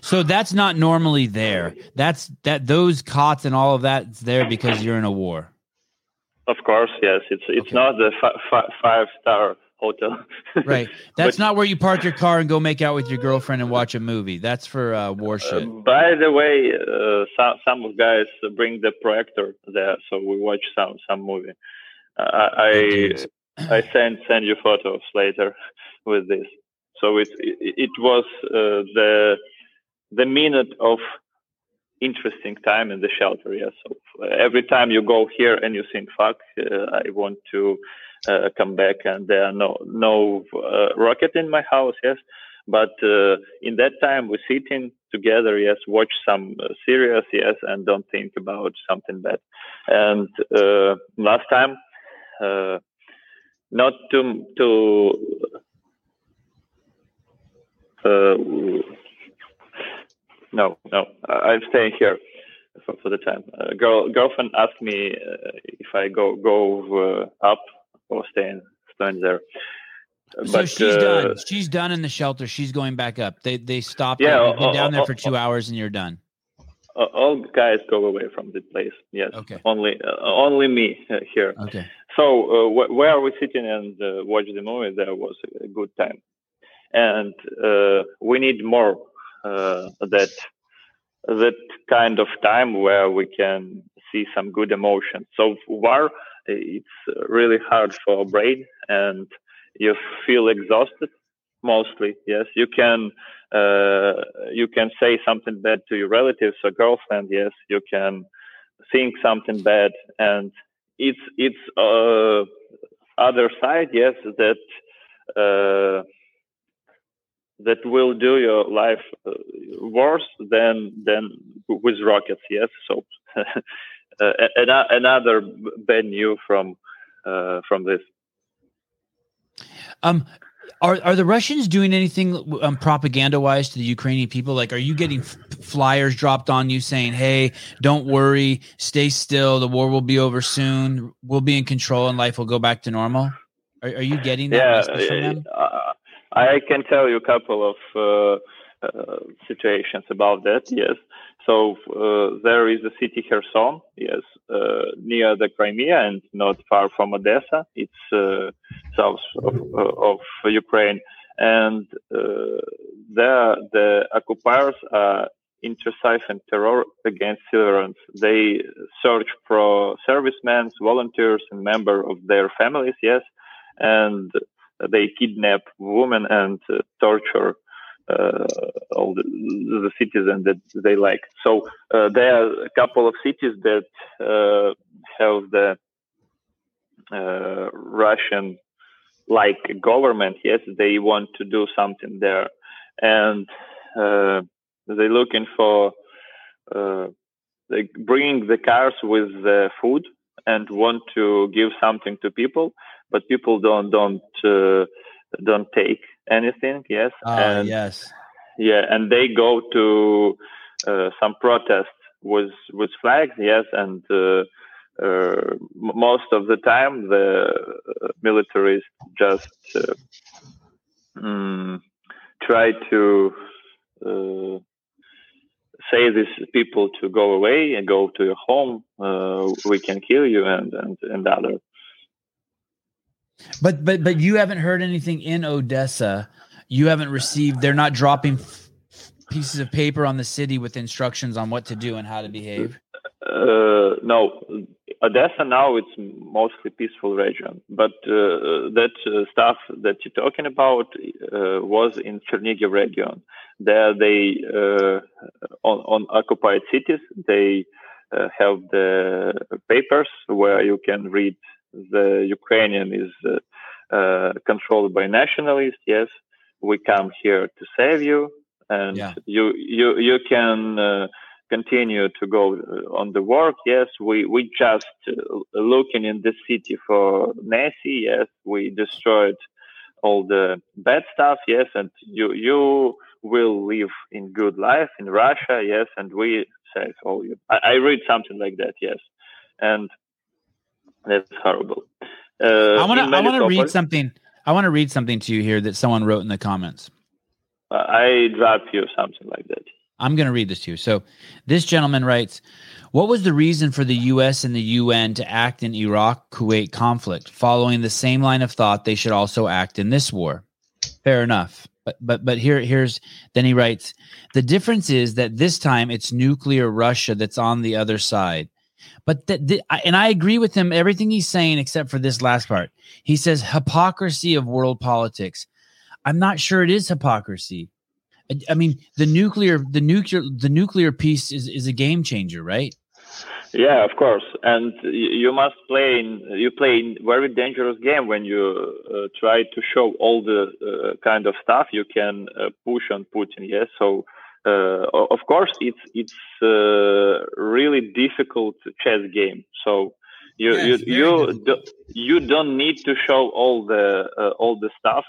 So that's not normally there. That's that those cots and all of that's there because you're in a war. Of course, yes. It's it's okay. not the fi- fi- five star hotel. Right. That's but, not where you park your car and go make out with your girlfriend and watch a movie. That's for uh, war shit. Uh, by the way, uh, some some guys bring the projector there, so we watch some some movie. Uh, I I, I send send you photos later with this. So it it, it was uh, the the minute of interesting time in the shelter. Yes. Yeah? So every time you go here and you think, "Fuck, uh, I want to." Uh, come back and there are no no uh, rocket in my house, yes. But uh, in that time we're sitting together, yes, watch some uh, series, yes, and don't think about something bad. And uh, last time, uh, not to to uh, no no, I'm staying here for, for the time. Uh, girl girlfriend asked me uh, if I go go uh, up or staying staying there. So but, she's uh, done. She's done in the shelter. She's going back up. They they stopped. Yeah, all, all, down there all, for two all, hours, and you're done. All guys go away from the place. Yes. Okay. Only uh, only me uh, here. Okay. So uh, wh- where we sitting and uh, watch the movie, there was a good time, and uh, we need more uh, that that kind of time where we can see some good emotion. So war, it's really hard for our brain and. You feel exhausted, mostly. Yes, you can uh, you can say something bad to your relatives or girlfriend. Yes, you can think something bad, and it's it's uh, other side. Yes, that uh, that will do your life uh, worse than than with rockets. Yes, so uh, another bad news from uh, from this. Um, are are the Russians doing anything um, propaganda-wise to the Ukrainian people? Like, are you getting f- flyers dropped on you saying, hey, don't worry, stay still, the war will be over soon, we'll be in control and life will go back to normal? Are, are you getting that yeah, message from them? Uh, I can tell you a couple of uh, uh, situations about that, yes. So uh, there is a city, Kherson, yes, uh, near the Crimea and not far from Odessa. It's uh, south of, of Ukraine. And uh, there the occupiers are intensifying terror against civilians. They search for servicemen, volunteers, and members of their families, yes. And they kidnap women and uh, torture Uh, all the, the cities and that they like. So uh, there are a couple of cities that uh, have the uh, Russian like government. Yes, they want to do something there, and uh, they're looking for uh, they bring the cars with the food and want to give something to people, but people don't don't uh, don't take anything, yes, uh, and yes, yeah, and they go to uh, some protests with with flags, yes, and uh, uh, most of the time the militaries just uh, um, try to uh, say these people to go away and go to your home. Uh, we can kill you and and, and other. But but but you haven't heard anything in Odessa. You haven't received. They're not dropping f- pieces of paper on the city with instructions on what to do and how to behave. Uh, no, Odessa now it's mostly peaceful region. But uh, that uh, stuff that you're talking about uh, was in Chernihiv region. There they uh, on, on occupied cities. They uh, have the papers where you can read. The Ukrainian is uh, uh, controlled by nationalists. Yes, we come here to save you, and yeah. you you you can uh, continue to go on the work. Yes, we we just uh, looking in the city for Nazi. Yes, we destroyed all the bad stuff. Yes, and you you will live in good life in Russia. Yes, and we save all you. I, I read something like that. Yes, and. That's horrible. Uh, I want to. I want to read something. I want to read something to you here that someone wrote in the comments. Uh, I dropped you something like that. I'm going to read this to you. So, this gentleman writes, "What was the reason for the U S and the U N to act in Iraq-Kuwait conflict? Following the same line of thought, they should also act in this war." Fair enough. But but but here here's then he writes, "The difference is that this time it's nuclear Russia that's on the other side." But the, the, and I agree with him, everything he's saying, except for this last part. He says hypocrisy of world politics. I'm not sure it is hypocrisy. I, I mean, the nuclear, the nuclear, the nuclear piece is, is a game changer, right? Yeah, of course. And you must play in, you play a very dangerous game when you uh, try to show all the uh, kind of stuff you can uh, push on Putin. Yes. So Uh, of course, it's it's uh, really difficult chess game. So you yeah, you you, do, you don't need to show all the uh, all the stuff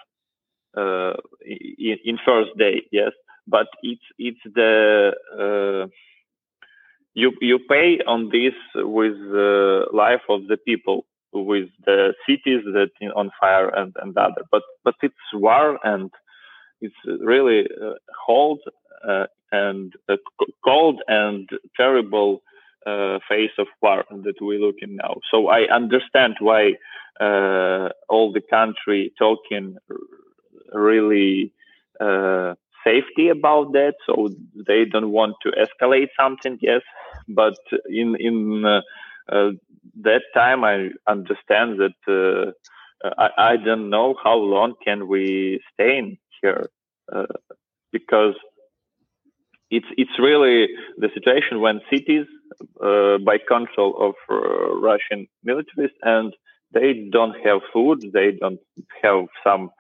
uh, in, in first day. Yes, but it's it's the uh, you you pay on this with the life of the people, with the cities that are on fire and and other. But but it's war and it's really uh, hard. Uh, and a cold and terrible uh, phase of war that we're looking now. So I understand why uh, all the country talking really uh, safety about that. So they don't want to escalate something, yes. But in in uh, uh, that time, I understand that uh, I, I don't know how long can we stay in here uh, because. It's it's really the situation when cities uh, by control of uh, Russian militarists and they don't have food, they don't have some,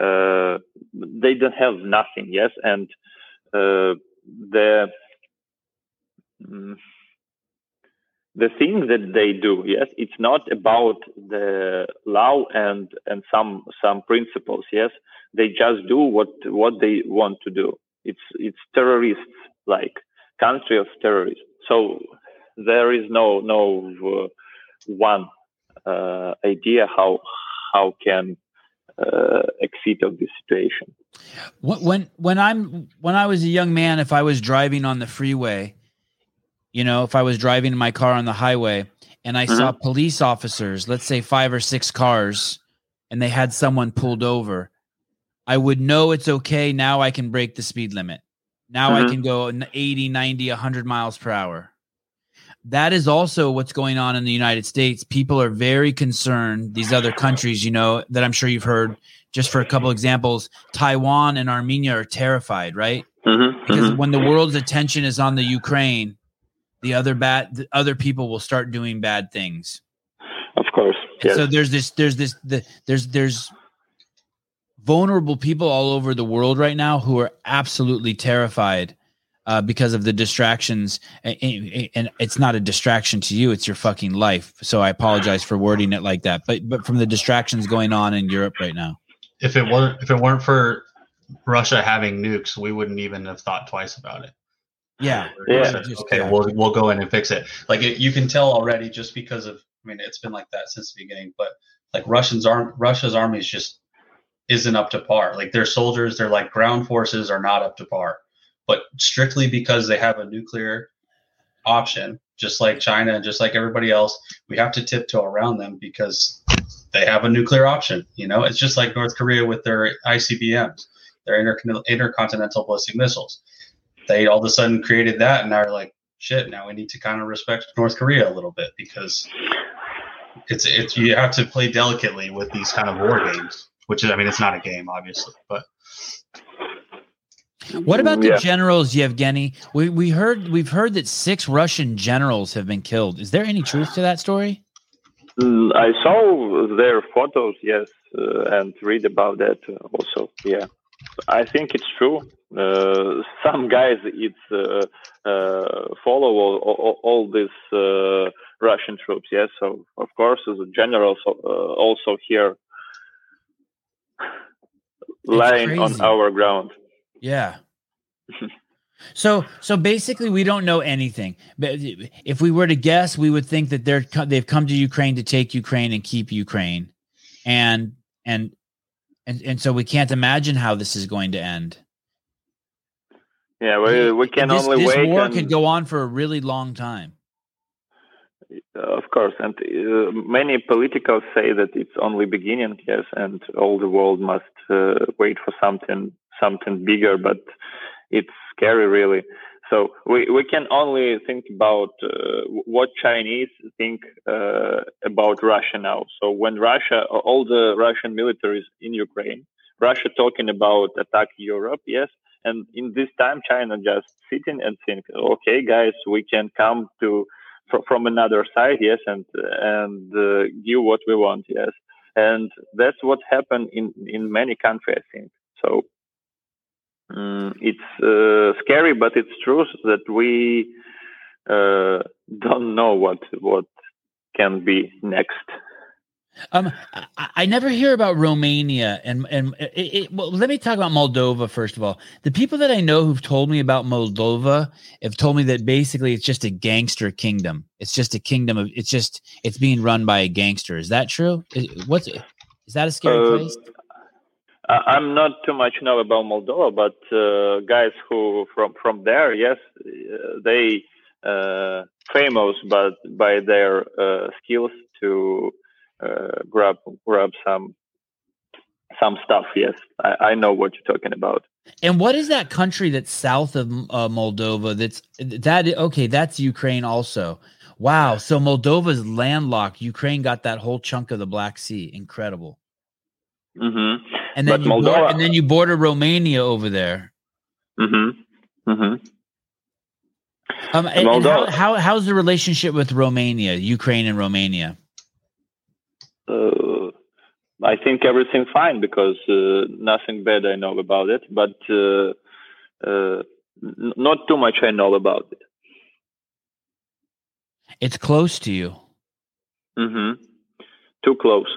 uh, they don't have nothing. Yes, and uh, the mm, the thing that they do, yes, it's not about the law and and some some principles. Yes, they just do what what they want to do. It's it's terrorists, like country of terrorists. So there is no no uh, one uh, idea how how can uh, exit of this situation. When when I'm when I was a young man, if I was driving on the freeway, you know, if I was driving in my car on the highway and I mm-hmm. saw police officers, let's say five or six cars, and they had someone pulled over. I would know it's okay. Now I can break the speed limit. Now mm-hmm. I can go eighty, ninety, one hundred miles per hour. That is also what's going on in the United States. People are very concerned. These other countries, you know, that I'm sure you've heard, just for a couple examples, Taiwan and Armenia are terrified, right? Mm-hmm. Because mm-hmm. when the world's attention is on the Ukraine, the other bad, the other people will start doing bad things. Of course. Yes. So there's this, there's this, the, there's, there's, vulnerable people all over the world right now who are absolutely terrified uh, because of the distractions. And, and, and it's not a distraction to you. It's your fucking life. So I apologize for wording it like that, but, but from the distractions going on in Europe right now. If it weren't, if it weren't for Russia having nukes, we wouldn't even have thought twice about it. Yeah. yeah. Said, just, okay. Yeah. We'll, we'll go in and fix it. Like it, you can tell already just because of, I mean, it's been like that since the beginning, but like Russians aren't, Russia's army is just, isn't up to par. Like their soldiers, their like ground forces are not up to par, but strictly because they have a nuclear option, just like China and just like everybody else, we have to tiptoe around them because they have a nuclear option. You know, it's just like North Korea with their I C B Ms, their inter- intercontinental ballistic missiles. They all of a sudden created that and now they're like, shit, now we need to kind of respect North Korea a little bit because it's, it's, you have to play delicately with these kind of war games. Which is, I mean, it's not a game, obviously, but. What about the yeah. generals, Yevhenii? We we heard we've heard that six Russian generals have been killed. Is there any truth to that story? I saw their photos, yes, uh, and read about that also. Yeah, I think it's true. Uh, some guys, it's uh, uh, follow all, all, all these uh, Russian troops. Yes, so of course, the generals uh, also here. Lying on our ground. Yeah. so, so basically, we don't know anything. But if we were to guess, we would think that they're co- they've come to Ukraine to take Ukraine and keep Ukraine, and and and and so we can't imagine how this is going to end. Yeah, we we can this, only this wait. This war and... could go on for a really long time. Of course, and uh, many politicals say that it's only beginning, yes, and all the world must uh, wait for something, something bigger. But it's scary, really. So we, we can only think about uh, what Chinese think uh, about Russia now. So when Russia, all the Russian militaries in Ukraine, Russia talking about attack Europe, yes, and in this time China just sitting and think, okay, guys, we can come to. From another side, yes, and and uh, give what we want, yes, and that's what happened in in many countries, I think. So um, it's uh, scary, but it's true that we uh, don't know what what can be next. Um, I, I never hear about Romania, and and it, it, well, let me talk about Moldova first of all. The people that I know who've told me about Moldova have told me that basically it's just a gangster kingdom. It's just a kingdom of it's just it's being run by a gangster. Is that true? Is, what's is that a scary uh, place? I'm not too much know about Moldova, but uh, guys who from from there, yes, they uh, famous, but by their uh, skills to. Uh, grab, grab some, some stuff. Yes, I, I know what you're talking about. And what is that country that's south of uh, Moldova? That's that. Okay, that's Ukraine also. Wow. So Moldova's landlocked. Ukraine got that whole chunk of the Black Sea. Incredible. Mm-hmm. And then but you Moldova, border, and then you border Romania over there. Mm-hmm. Mm-hmm. Um, and, and how, how how's the relationship with Romania, Ukraine, and Romania? Uh, I think everything's fine because uh, nothing bad I know about it, but uh, uh, n- not too much I know about it. It's close to you. Mm-hmm. Too close.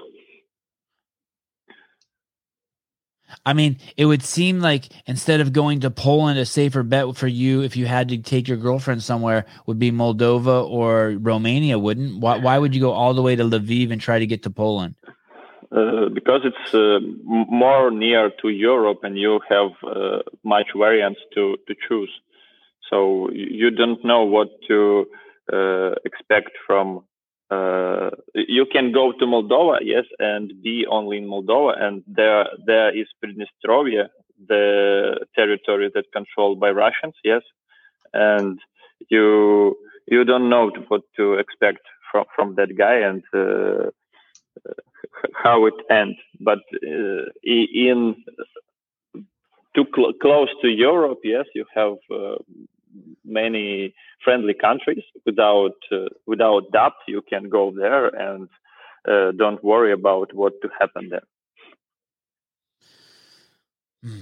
I mean, it would seem like instead of going to Poland, a safer bet for you if you had to take your girlfriend somewhere would be Moldova or Romania, wouldn't? Why, why would you go all the way to Lviv and try to get to Poland? Uh, because it's uh, more near to Europe and you have uh, much variants to, to choose. So you don't know what to uh, expect from... Uh, you can go to Moldova, yes, and be only in Moldova, and there there is Pridnistrovna, the territory that's controlled by Russians, yes, and you you don't know what to expect from, from that guy and uh, how it ends. But uh, in too cl- close to Europe, yes, you have uh, many friendly countries without uh, without doubt you can go there and uh, don't worry about what to happen there. Mm.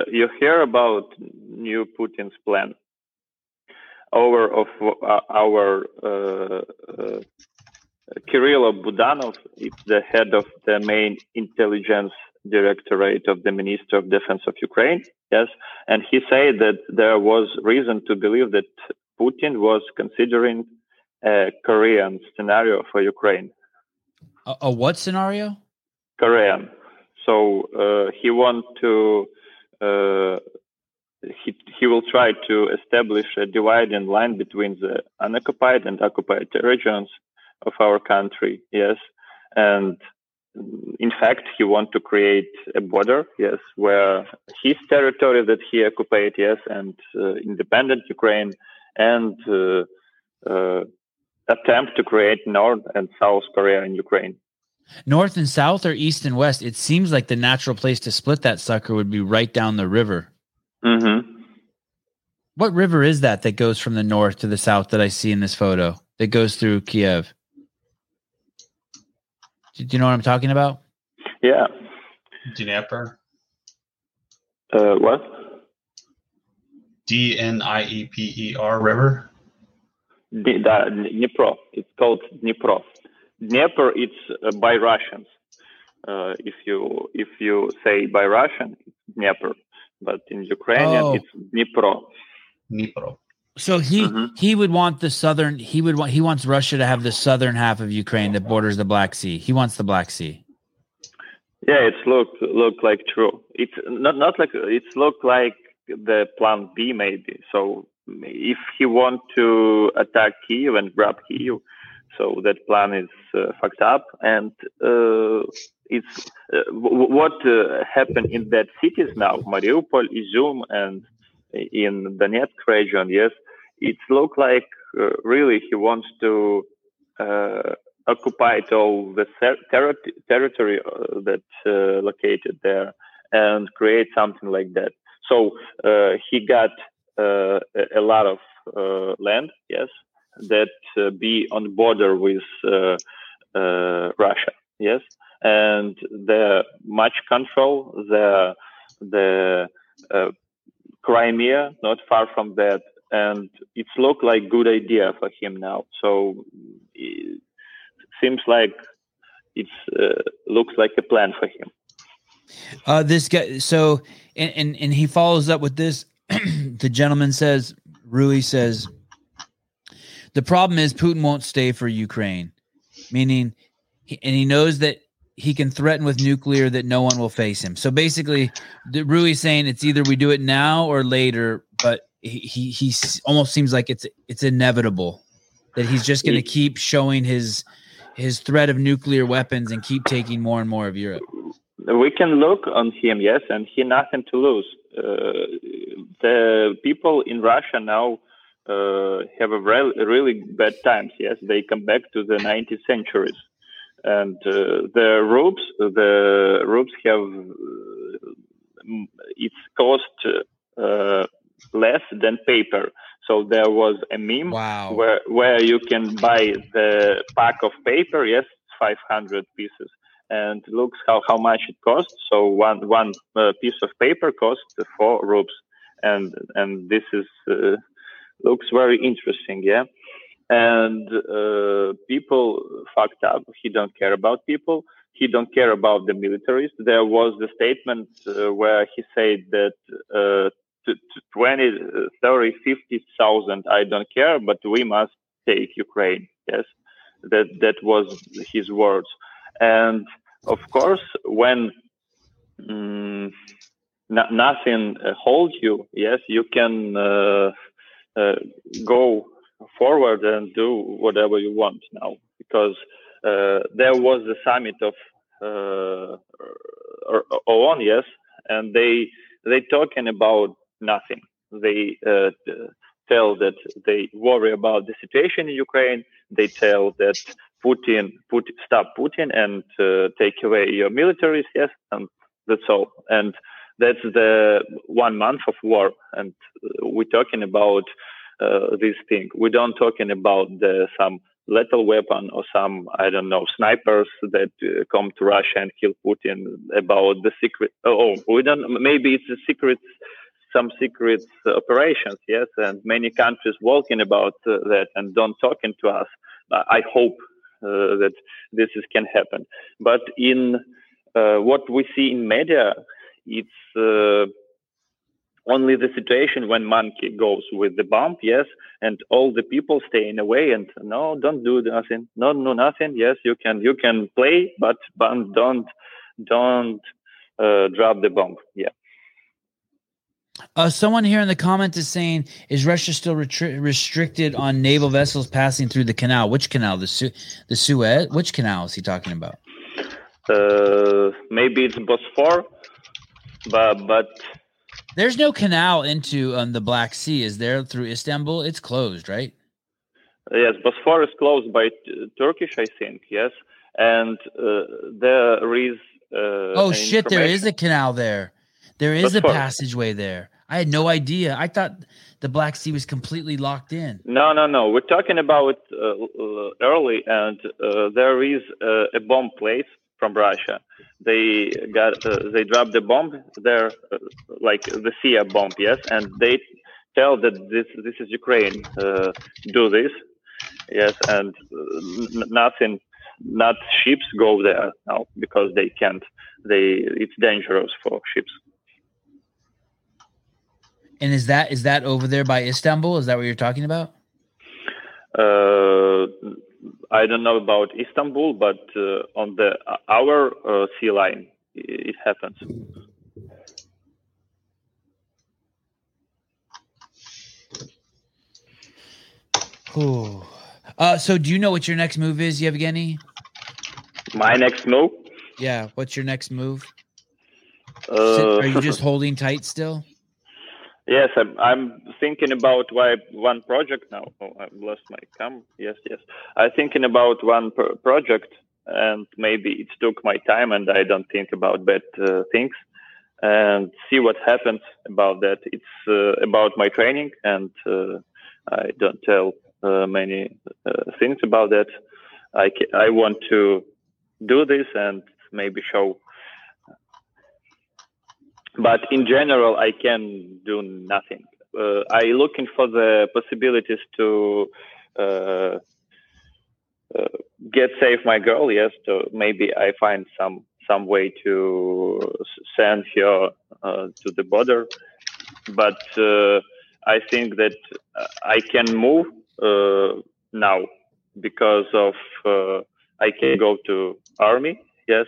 Uh, you hear about new Putin's plan over of uh, our uh, uh, Kirill Budanov is the head of the main intelligence directorate of the Minister of Defense of Ukraine, yes, and he said that there was reason to believe that Putin was considering a Korean scenario for Ukraine. A, a what scenario? Korean. So uh, he want to uh, he he will try to establish a dividing line between the unoccupied and occupied regions of our country, yes, and. In fact, he wants to create a border, yes, where his territory that he occupied, yes, and uh, independent Ukraine, and uh, uh, attempt to create North and South Korea in Ukraine. North and South or East and West? It seems like the natural place to split that sucker would be right down the river. Mm-hmm. What river is that that goes from the north to the south that I see in this photo that goes through Kyiv? Do you know what I'm talking about? Yeah. Dnieper. Uh, what? D N I E P E R river? D- da, Dnipro. It's called Dnipro. Dnieper, it's uh, by Russians. Uh, if you if you say by Russian, it's Dnieper. But in Ukrainian, oh. It's Dnipro. Dnipro. So he, mm-hmm. he would want the southern he would want he wants Russia to have the southern half of Ukraine that borders the Black Sea. He wants the Black Sea. Yeah, it's look look like true. It's not not like it's look like the plan B maybe. So if he want to attack Kyiv and grab Kyiv, so that plan is uh, fucked up. And uh, it's uh, w- what uh, happened in that cities now, Mariupol, Izium, and in Donetsk region, yes. It looks like uh, really he wants to uh, occupy all the ter- ter- territory uh, that's uh, located there and create something like that. So uh, he got uh, a lot of uh, land, yes, that uh, be on border with uh, uh, Russia, yes, and the much control, the the uh, Crimea, not far from that, and it's looked like a good idea for him now. So it seems like it's uh, looks like a plan for him. Uh, this guy, so and, and and he follows up with this. The gentleman says, Rui says, the problem is Putin won't stay for Ukraine, meaning, he, and he knows that he can threaten with nuclear that no one will face him. So basically, Rui's saying it's either we do it now or later, but he he, he almost seems like it's it's inevitable that he's just going to keep showing his his threat of nuclear weapons and keep taking more and more of Europe. We can look on him, yes, and he nothing to lose. Uh, the people in Russia now uh, have a re- really bad times, yes. They come back to the nineteenth centuries. And uh, the ropes, the ropes have, uh, it's cost uh, less than paper. So there was a meme wow. where where you can buy the pack of paper, yes, five hundred pieces. And looks how, how much it costs. So one one uh, piece of paper costs four ropes. And and this is uh, looks very interesting, yeah. And uh, people fucked up. He don't care about people. He don't care about the militaries. There was the statement uh, where he said that uh, twenty, thirty, fifty thousand, I don't care, but we must take Ukraine. Yes, that that was his words. And of course, when um, n- nothing uh, holds you, yes, you can uh, uh, go forward and do whatever you want now, because uh, there was the summit of uh, O O N, yes, and they they talking about nothing. They uh, tell that they worry about the situation in Ukraine. They tell that Putin put stop Putin and uh, take away your militaries, yes, and that's all. And that's the one month of war, and we're talking about. Uh, this thing. We don't talking about the, some lethal weapon or some, I don't know, snipers that uh, come to Russia and kill Putin, about the secret. Oh, we don't, maybe it's a secret, some secret operations. Yes. And many countries walking about uh, that and don't talking to us. I hope uh, that this is, can happen. But in uh, what we see in media, it's, uh, only the situation when monkey goes with the bump, yes, and all the people staying away and no, don't do nothing, no, no, nothing. Yes, you can, you can play, but but don't, don't uh, drop the bomb. Yeah. Uh, someone here in the comments is saying, is Russia still retri- restricted on naval vessels passing through the canal? Which canal? The Su- the Suez? Which canal is he talking about? Uh, maybe it's Bosphorus, but but. There's no canal into um, the Black Sea, is there, through Istanbul? It's closed, right? Yes, Bosphorus is closed by t- Turkish, I think, yes. And uh, there is... Uh, oh, shit, there is a canal there. There is Bosphorus. A passageway there. I had no idea. I thought the Black Sea was completely locked in. No, no, no. We're talking about uh, early, and uh, there is uh, a bomb place from Russia. They got, uh, they dropped the bomb there, uh, like the Sia bomb, yes, and they tell that this this is Ukraine, uh, do this, yes, and uh, nothing, not ships go there now because they can't. They it's dangerous for ships. And is that is that over there by Istanbul? Is that what you're talking about? Uh. I don't know about Istanbul, but uh, on the uh, our uh, sea line, it, it happens. Ooh. Uh, so do you know what your next move is, Yevgeny? My next move? Yeah, what's your next move? Uh, Are you just holding tight still? Yes, I'm, I'm thinking about why one project now. Oh, I've lost my cam. Yes, yes. I'm thinking about one pro- project, and maybe it took my time, and I don't think about bad uh, things, and see what happens about that. It's uh, about my training, and uh, I don't tell uh, many uh, things about that. I, ca- I want to do this and maybe show But in general, I can do nothing. Uh, I'm looking for the possibilities to uh, uh, get save my girl. Yes, so maybe I find some some way to send her uh, to the border. But uh, I think that I can move uh, now because of uh, I can go to army. Yes,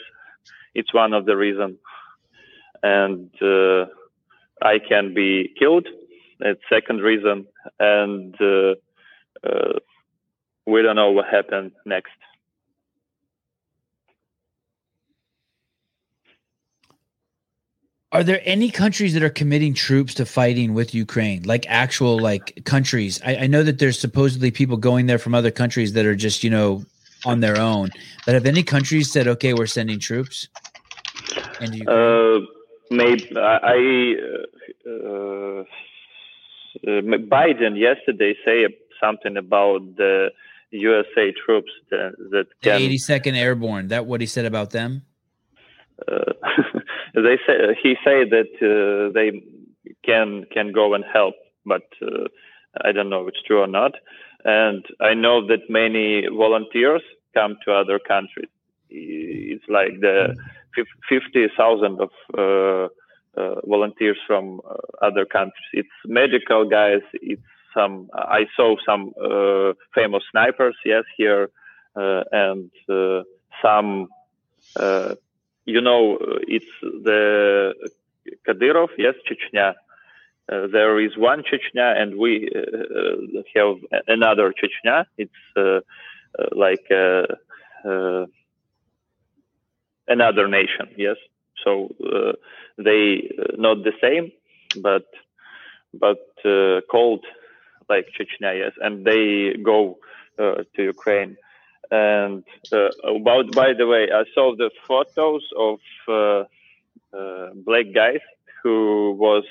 it's one of the reasons. And uh, I can be killed. That's second reason. And uh, uh, we don't know what happened next. Are there any countries that are committing troops to fighting with Ukraine, like actual like countries? I, I know that there's supposedly people going there from other countries that are just, you know, on their own. But have any countries said, okay, we're sending troops? And Ukraine? Uh, Maybe I uh, uh, Biden yesterday say something about the U S A troops that, that can, the eighty-second Airborne. That what he said about them. Uh, they say he said that uh, they can can go and help, but uh, I don't know if it's true or not. And I know that many volunteers come to other countries. It's like the fifty thousand of uh, uh, volunteers from uh, other countries. It's medical guys. It's some. I saw some uh, famous snipers. Yes, here uh, and uh, some. Uh, you know, it's the Kadyrov. Yes, Chechnya. Uh, there is one Chechnya, and we uh, have another Chechnya. It's uh, like. Uh, uh, Another nation, yes. So uh, they uh, not the same, but but uh, called like Chechnya, yes. And they go uh, to Ukraine. And uh, about, by the way, I saw the photos of uh, uh, black guys who was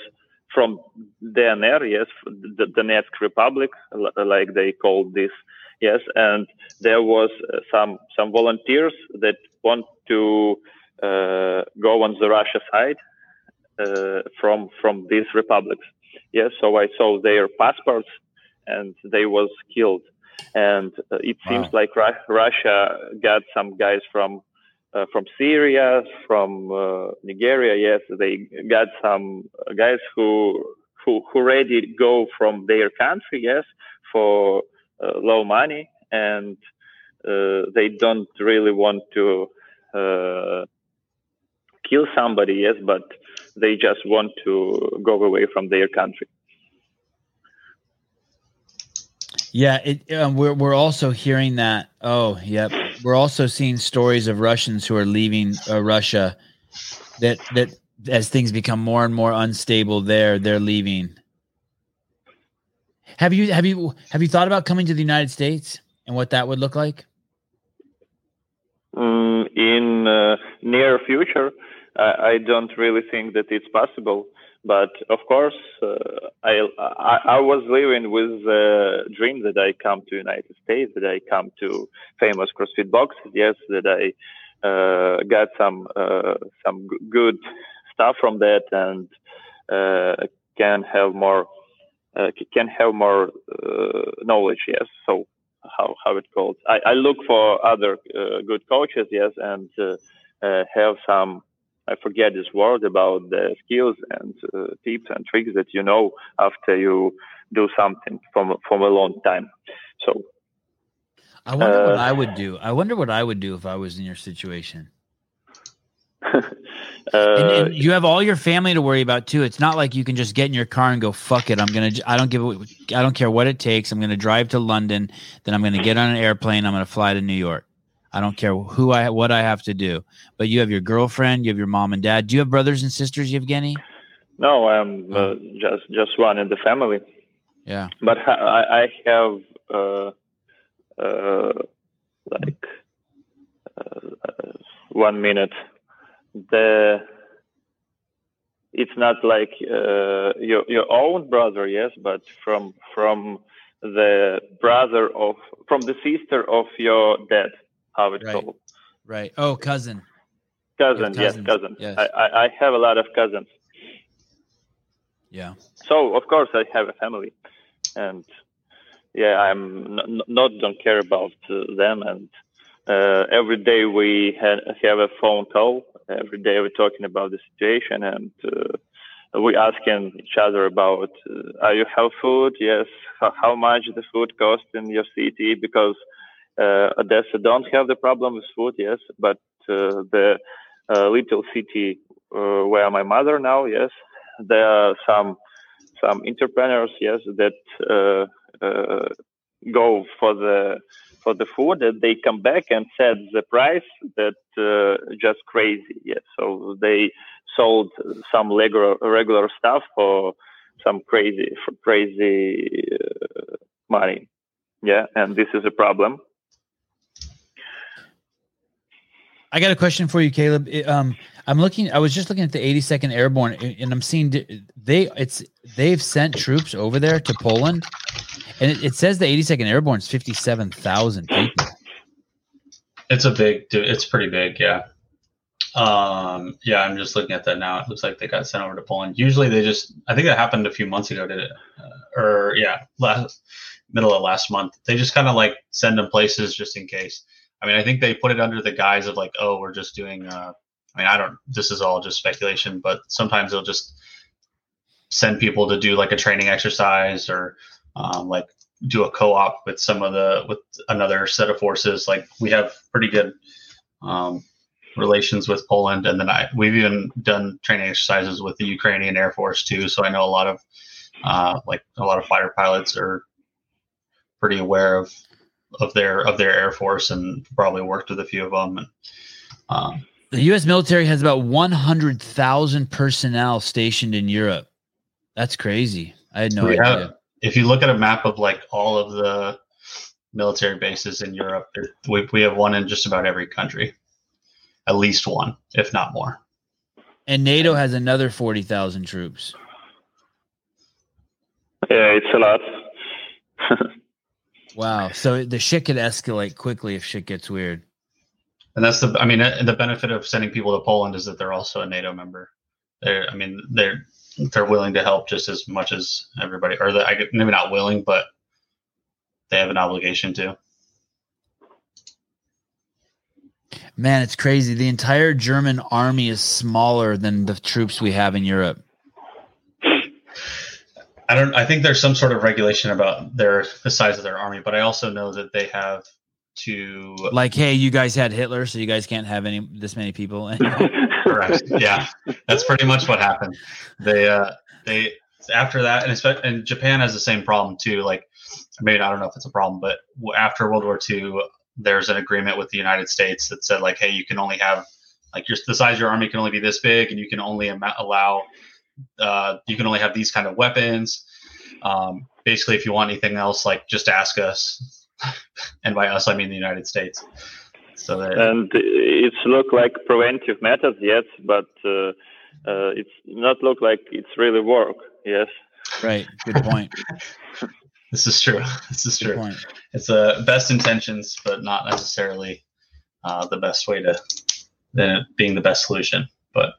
from D N R, yes, the Donetsk Republic, like they called this, yes. And there was some some volunteers that want to uh, go on the Russia side uh, from from these republics. Yes, so I saw their passports, and they was killed. And uh, it seems wow. like Ra- Russia got some guys from uh, from Syria, from uh, Nigeria. Yes, they got some guys who who who already go from their country. Yes, for uh, low money, and uh, they don't really want to. Uh, kill somebody, yes, but they just want to go away from their country. Yeah, it, um, we're we're also hearing that. Oh, yep. We're also seeing stories of Russians who are leaving uh, Russia. That that as things become more and more unstable, there they're leaving. Have you have you have you thought about coming to the United States and what that would look like? Um, in uh, near future, I, I don't really think that it's possible. But of course, uh, I, I I was living with the dream that I come to United States, that I come to famous CrossFit box. Yes, that I uh, got some uh, some good stuff from that, and uh, can have more uh, can have more uh, knowledge. Yes, so. How how it called? I, I look for other uh, good coaches, yes, and uh, uh, have some. I forget this word about the skills and uh, tips and tricks that you know after you do something from from a long time. So, I wonder uh, what I would do. I wonder what I would do if I was in your situation. uh, and, and you have all your family to worry about too. It's not like you can just get in your car and go, fuck it. I'm going to, I don't give it, I don't care what it takes. I'm going to drive to London. Then I'm going to get on an airplane. I'm going to fly to New York. I don't care who I, what I have to do, but you have your girlfriend, you have your mom and dad. Do you have brothers and sisters, Yevhenii? No, I'm uh, just, just one in the family. Yeah. But I, I have, uh, uh, like, uh, one minute. The it's not like uh, your your own brother, yes, but from from the brother of from the sister of your dad, how it's right. called, right? Oh, cousin, cousin, yes, cousin. Yes. I, I I have a lot of cousins, Yeah. So of course I have a family, and yeah, I'm n- not don't care about uh, them. And uh, every day we ha- have a phone call. Every day we're talking about the situation, and uh, we asking each other about, uh, are you have food? Yes. H- how much the food cost in your city? Because uh, Odessa don't have the problem with food. Yes, but uh, the uh, little city uh, where my mother now, yes. There are some some entrepreneurs, yes, that uh, uh, go for the for the food, that they come back and set the price that uh, just crazy, yes. So they sold some regular regular stuff for some crazy for crazy uh, money, yeah. And this is a problem. I got a question for you, Caleb. It, um, I'm looking. I was just looking at the eighty-second Airborne, and I'm seeing they it's they've sent troops over there to Poland, and it, it says the eighty-second Airborne is fifty-seven thousand people. It's a big. It's pretty big. Yeah. Um. Yeah. I'm just looking at that now. It looks like they got sent over to Poland. Usually, they just. I think that happened a few months ago. Did it? Uh, or yeah, last middle of last month. They just kind of like send them places just in case. I mean, I think they put it under the guise of like, oh, we're just doing, uh, I mean, I don't, this is all just speculation, but sometimes they'll just send people to do like a training exercise or um, like do a co-op with some of the, with another set of forces. Like we have pretty good um, relations with Poland. And then I, we've even done training exercises with the Ukrainian Air Force too. So I know a lot of uh, like a lot of fighter pilots are pretty aware of of their of their Air Force and probably worked with a few of them. And, um, the U S military has about one hundred thousand personnel stationed in Europe. That's crazy. I had no idea. Have, if you look at a map of like all of the military bases in Europe, we we have one in just about every country, at least one, if not more. And NATO has another forty thousand troops. Yeah, it's a lot. Wow. So the shit could escalate quickly if shit gets weird. And that's the, I mean, the benefit of sending people to Poland is that they're also a NATO member. They're, I mean, they're, they're willing to help just as much as everybody, or the, I maybe not willing, but they have an obligation to. Man, it's crazy. The entire German army is smaller than the troops we have in Europe. I don't. I think there's some sort of regulation about their the size of their army, but I also know that they have to like, hey, you guys had Hitler, so you guys can't have any this many people. Correct. Yeah, that's pretty much what happened. They uh, they after that, and and Japan has the same problem too. Like, I mean, I don't know if it's a problem, but after World War Two, there's an agreement with the United States that said like, hey, you can only have like your the size of your army can only be this big, and you can only am- allow. Uh, you can only have these kind of weapons. Um, basically, if you want anything else, like just ask us. And by us, I mean the United States. So that, and it's look like preventive methods, yes, but uh, uh, it's not look like it's really work. Yes, right. Good point. This is true. This is true. It's uh, best intentions, but not necessarily uh, the best way to then being the best solution. But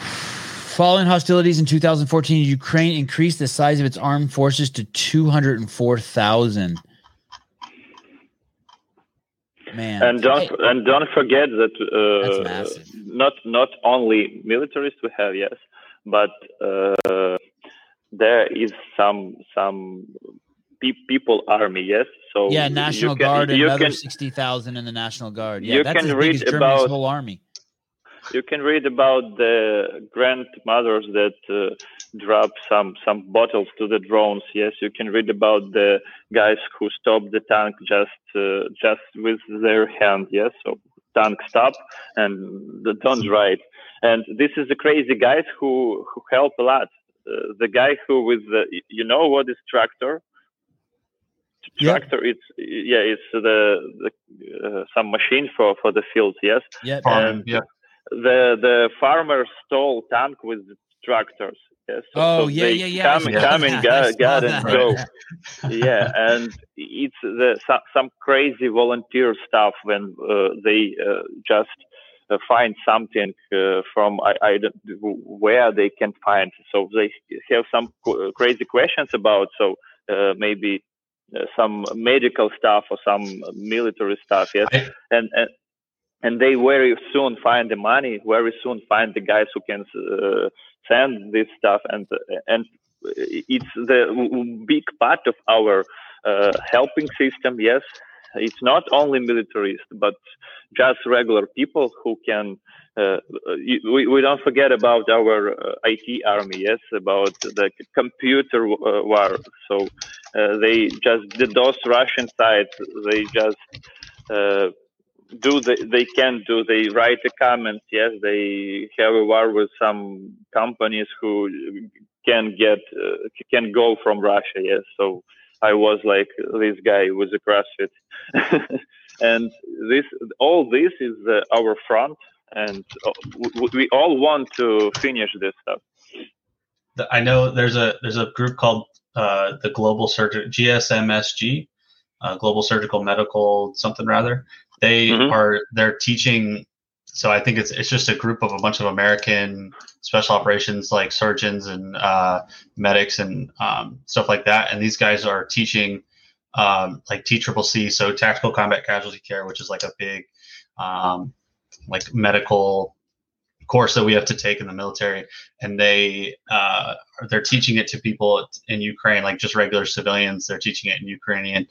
following hostilities in two thousand fourteen, Ukraine increased the size of its armed forces to two hundred four thousand. Man, and don't hey. and don't forget that uh, not not only militarists we have, yes, but uh, there is some some pe- people army, yes. So yeah, National you Guard, can, you another sixty thousand in the National Guard. Yeah, you that's can as read big as about Germany's whole army. You can read about the grandmothers that uh, drop some, some bottles to the drones. Yes, you can read about the guys who stop the tank just uh, just with their hand. Yes, so tank stop and the don't ride. And this is the crazy guys who, who help a lot. Uh, the guy who with the, you know what is tractor? Tractor, yeah. It's yeah, it's the, the uh, some machine for, for the fields. Yes, yeah, and, yeah. The the farmer stole tank with tractors. Yes. So, oh so yeah, yeah, yeah. Come, come and go, go and go. Yeah, and it's the some, some crazy volunteer stuff when uh, they uh, just uh, find something uh, from I, I don't, where they can find. So they have some co- crazy questions about so uh, maybe uh, some medical stuff or some military stuff. Yes, I... and, and and they very soon find the money. Very soon find the guys who can uh, send this stuff. And and it's the big part of our uh, helping system. Yes. It's not only militarists, but just regular people who can. Uh, we we don't forget about our uh, I T army, yes, about the computer uh, war. So uh, they just DDoS Russian sites. They just uh, do the, they can do. They write a comment, yes. They have a war with some companies who can get uh, can go from Russia, yes. So. I was like this guy with the CrossFit, and this all this is uh, our front, and w- we all want to finish this stuff. I know there's a there's a group called uh, the Global Surgical G S M S G, uh, Global Surgical Medical something rather. They mm-hmm. are they're teaching. So I think it's it's just a group of a bunch of American special operations like surgeons and uh, medics and um, stuff like that. And these guys are teaching um, like T C C C, so Tactical Combat Casualty Care, which is like a big um, like medical course that we have to take in the military. And they uh, they're teaching it to people in Ukraine, like just regular civilians. They're teaching it in Ukrainian,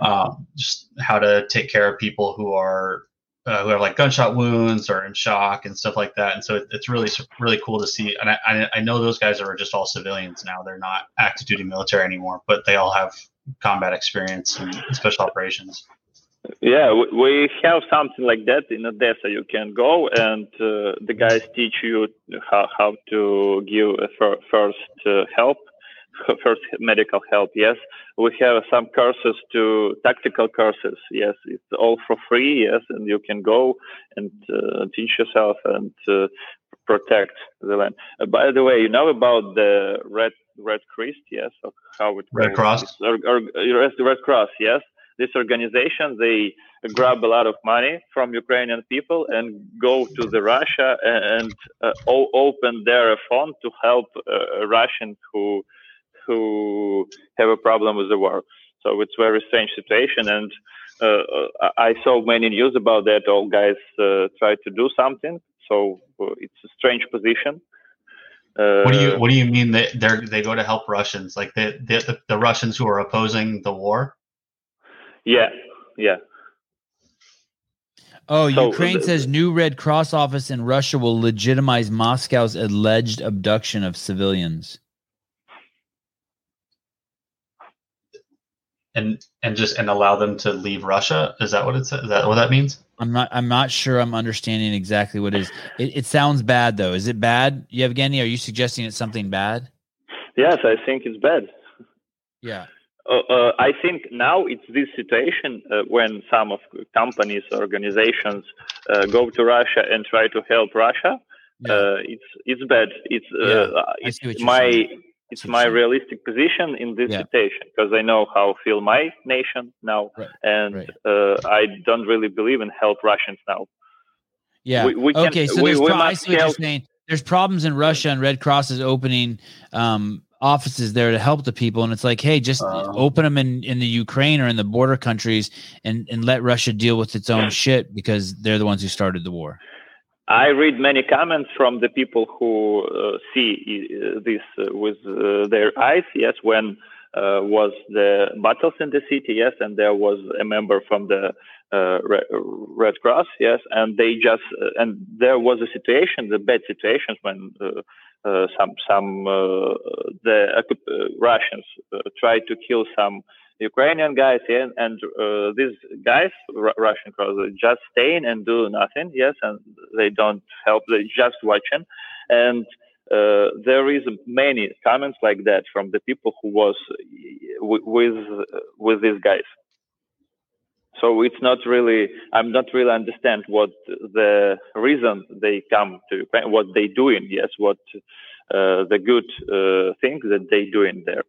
uh, just how to take care of people who are. Uh, who have like gunshot wounds or in shock and stuff like that. And so it, it's really, really cool to see. And I, I, I know those guys are just all civilians now. They're not active duty military anymore, but they all have combat experience and special operations. Yeah, we have something like that in Odessa. You can go and uh, the guys teach you how, how to give first uh, help, first medical help. Yes, we have some courses to tactical courses. Yes, it's all for free. Yes, and you can go and uh, teach yourself and uh, protect the land. Uh, by the way, you know about the Red Red Christ? Yes, or how it Red Cross or, or, or Red Cross? Yes, this organization they grab a lot of money from Ukrainian people and go to the Russia and uh, open their fund to help uh, Russian who. who have a problem with the war. So it's a very strange situation. And uh, I saw many news about that. All guys uh, try to do something. So it's a strange position. Uh, what do you What do you mean that they they go to help Russians? Like the, the the Russians who are opposing the war? Yeah, yeah. Oh, so, Ukraine uh, says new Red Cross office in Russia will legitimize Moscow's alleged abduction of civilians. And and just and allow them to leave Russia. Is that what it's is that what that means? I'm not I'm not sure I'm understanding exactly what it is. It, it sounds bad though. Is it bad, Yevgeny? Are you suggesting it's something bad? Yes, I think it's bad. Yeah. Uh, uh, I think now it's this situation uh, when some of companies, organizations uh, go to Russia and try to help Russia. Yeah. Uh, it's it's bad. It's uh, yeah. it's my. Saying. It's my realistic position in this yeah. situation because I know how feel my nation now, right. and right. Uh, I don't really believe in help Russians now. Yeah. We, we okay. Can, so we, there's, we pro- I see what you're saying. There's problems in Russia, and Red Cross is opening um, offices there to help the people, and it's like, hey, just um, open them in, in the Ukraine or in the border countries, and and let Russia deal with its own yeah. shit because they're the ones who started the war. I read many comments from the people who uh, see uh, this uh, with uh, their eyes. Yes, when uh, was the battles in the city? Yes, and there was a member from the uh, Red Cross. Yes, and they just uh, and there was a situation, the bad situations when uh, uh, some some uh, the uh, Russians uh, tried to kill some Ukrainian guys, yeah, and uh, these guys, R- Russian cross, just staying and do nothing, yes, and they don't help, they just watching. And uh, there is many comments like that from the people who was w- with with these guys. So it's not really, I'm not really understand what the reason they come to Ukraine, what they doing, yes, what uh, the good uh, things that they doing there.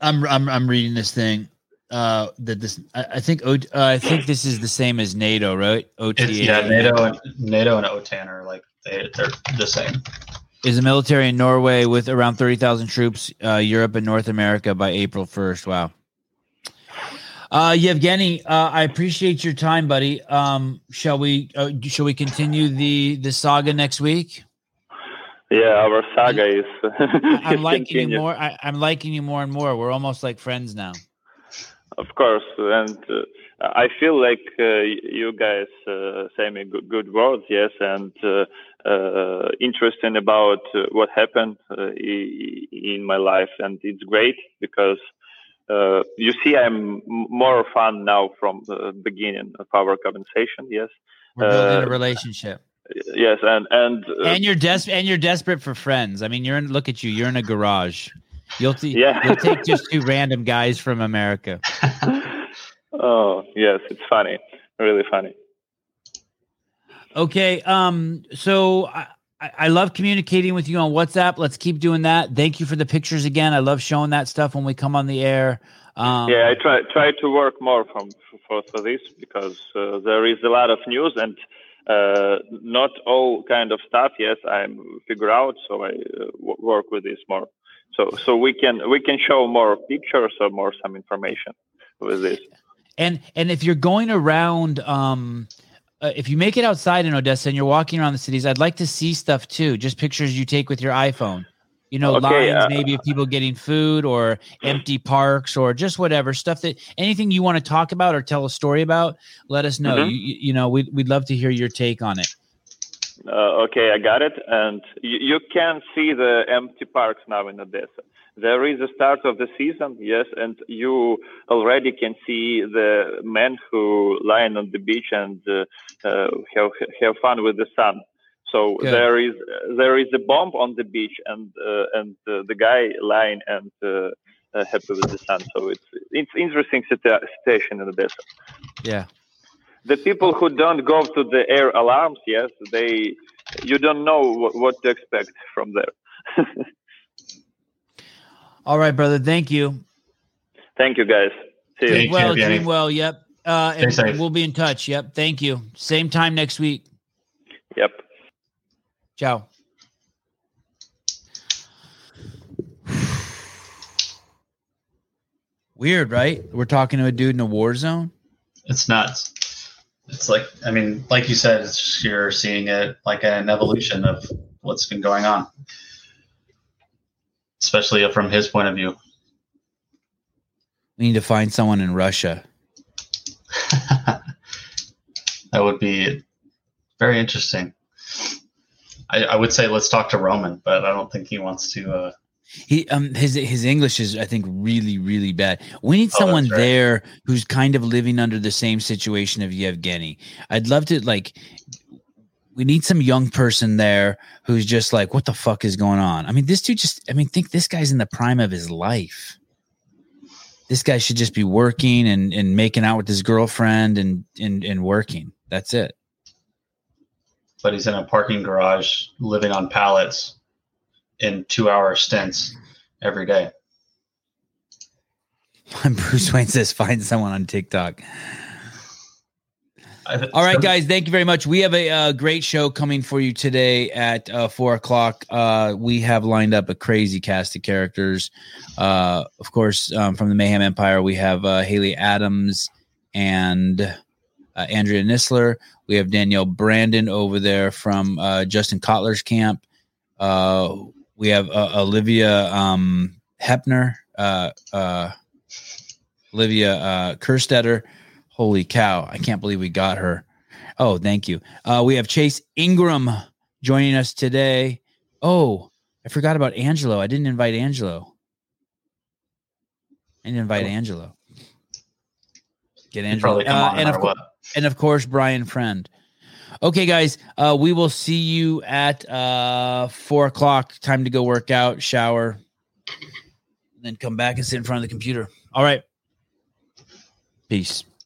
I'm I'm I'm reading this thing. Uh, that this I, I think o, uh, I think this is the same as NATO, right? O T A. Yeah, NATO and NATO and OTAN are like they they're the same. Is the military in Norway with around thirty thousand troops, uh, Europe and North America by April first. Wow. Uh, Yevhenii, uh, I appreciate your time, buddy. Um, shall we? Uh, shall we continue the, the saga next week? Yeah, our saga I, is. I'm liking continued. you more. I, I'm liking you more and more. We're almost like friends now. Of course, and uh, I feel like uh, you guys uh, say me good, good words, yes, and uh, uh, interesting about uh, what happened uh, in my life, and it's great because. Uh, you see, I'm more fun now from the beginning of our conversation. Yes, we're building uh, a relationship. Yes, and and uh, and you're des- and you're desperate for friends. I mean, you're in. Look at you. You're in a garage. You'll t- yeah. You'll take just two random guys from America. Oh yes, it's funny, really funny. Okay, um, so. I- I love communicating with you on WhatsApp. Let's keep doing that. Thank you for the pictures again. I love showing that stuff when we come on the air. Um, yeah, I try try to work more from for, for this because uh, there is a lot of news and uh, not all kind of stuff. Yes, I figure out, so I uh, work with this more. So so we can we can show more pictures or more some information with this. And and if you're going around. Um, Uh, if you make it outside in Odessa and you're walking around the cities, I'd like to see stuff too. Just pictures you take with your iPhone, you know, okay, lines uh, maybe of people getting food or empty parks or just whatever stuff that anything you want to talk about or tell a story about, let us know. Mm-hmm. You, you know, we'd, we'd love to hear your take on it. Uh, okay. I got it. And you, you can see the empty parks now in Odessa. There is a start of the season, yes, and you already can see the men who lie on the beach and uh, uh, have have fun with the sun. So Good. there is there is a bomb on the beach, and uh, and uh, the guy lying and uh, uh, happy with the sun. So it's it's interesting situation in Odessa. Yeah, the people who don't go to the air alarms, yes, they you don't know what, what to expect from there. All right, brother. Thank you. Thank you, guys. See you. Thank well, you, doing well. Yep. Uh, and, and we'll be in touch. Yep. Thank you. Same time next week. Yep. Ciao. Weird, right? We're talking to a dude in a war zone. It's nuts. It's like, I mean, like you said, it's just, you're seeing it like an evolution of what's been going on. Especially from his point of view. We need to find someone in Russia. That would be very interesting. I, I would say let's talk to Roman, but I don't think he wants to. Uh... He um his his English is, I think, really, really bad. We need oh, someone right. there who's kind of living under the same situation of Yevhenii. I'd love to, like... We need some young person there who's just like, what the fuck is going on? I mean, this dude just, I mean, think this guy's in the prime of his life. This guy should just be working and, and making out with his girlfriend and, and, and working. That's it. But he's in a parking garage living on pallets in two hour stints every day. Bruce Wayne says, find someone on TikTok. All right, guys. Thank you very much. We have a uh, great show coming for you today at uh, four o'clock. Uh, we have lined up a crazy cast of characters. Uh, of course, um, from the Mayhem Empire, we have uh, Hayley Adams and uh, Andrea Nissler. We have Danielle Brandon over there from uh, Justin Kotler's camp. Uh, we have uh, Olivia um, Hepner, uh, uh, Olivia uh, Kerstetter. Holy cow. I can't believe we got her. Oh, thank you. Uh, we have Chase Ingram joining us today. Oh, I forgot about Angelo. I didn't invite Angelo. I didn't invite oh. Angelo. Get Angelo. Uh, and, of co- and of course, Brian Friend. Okay, guys, uh, we will see you at uh, four o'clock. Time to go work out, shower, and then come back and sit in front of the computer. All right. Peace.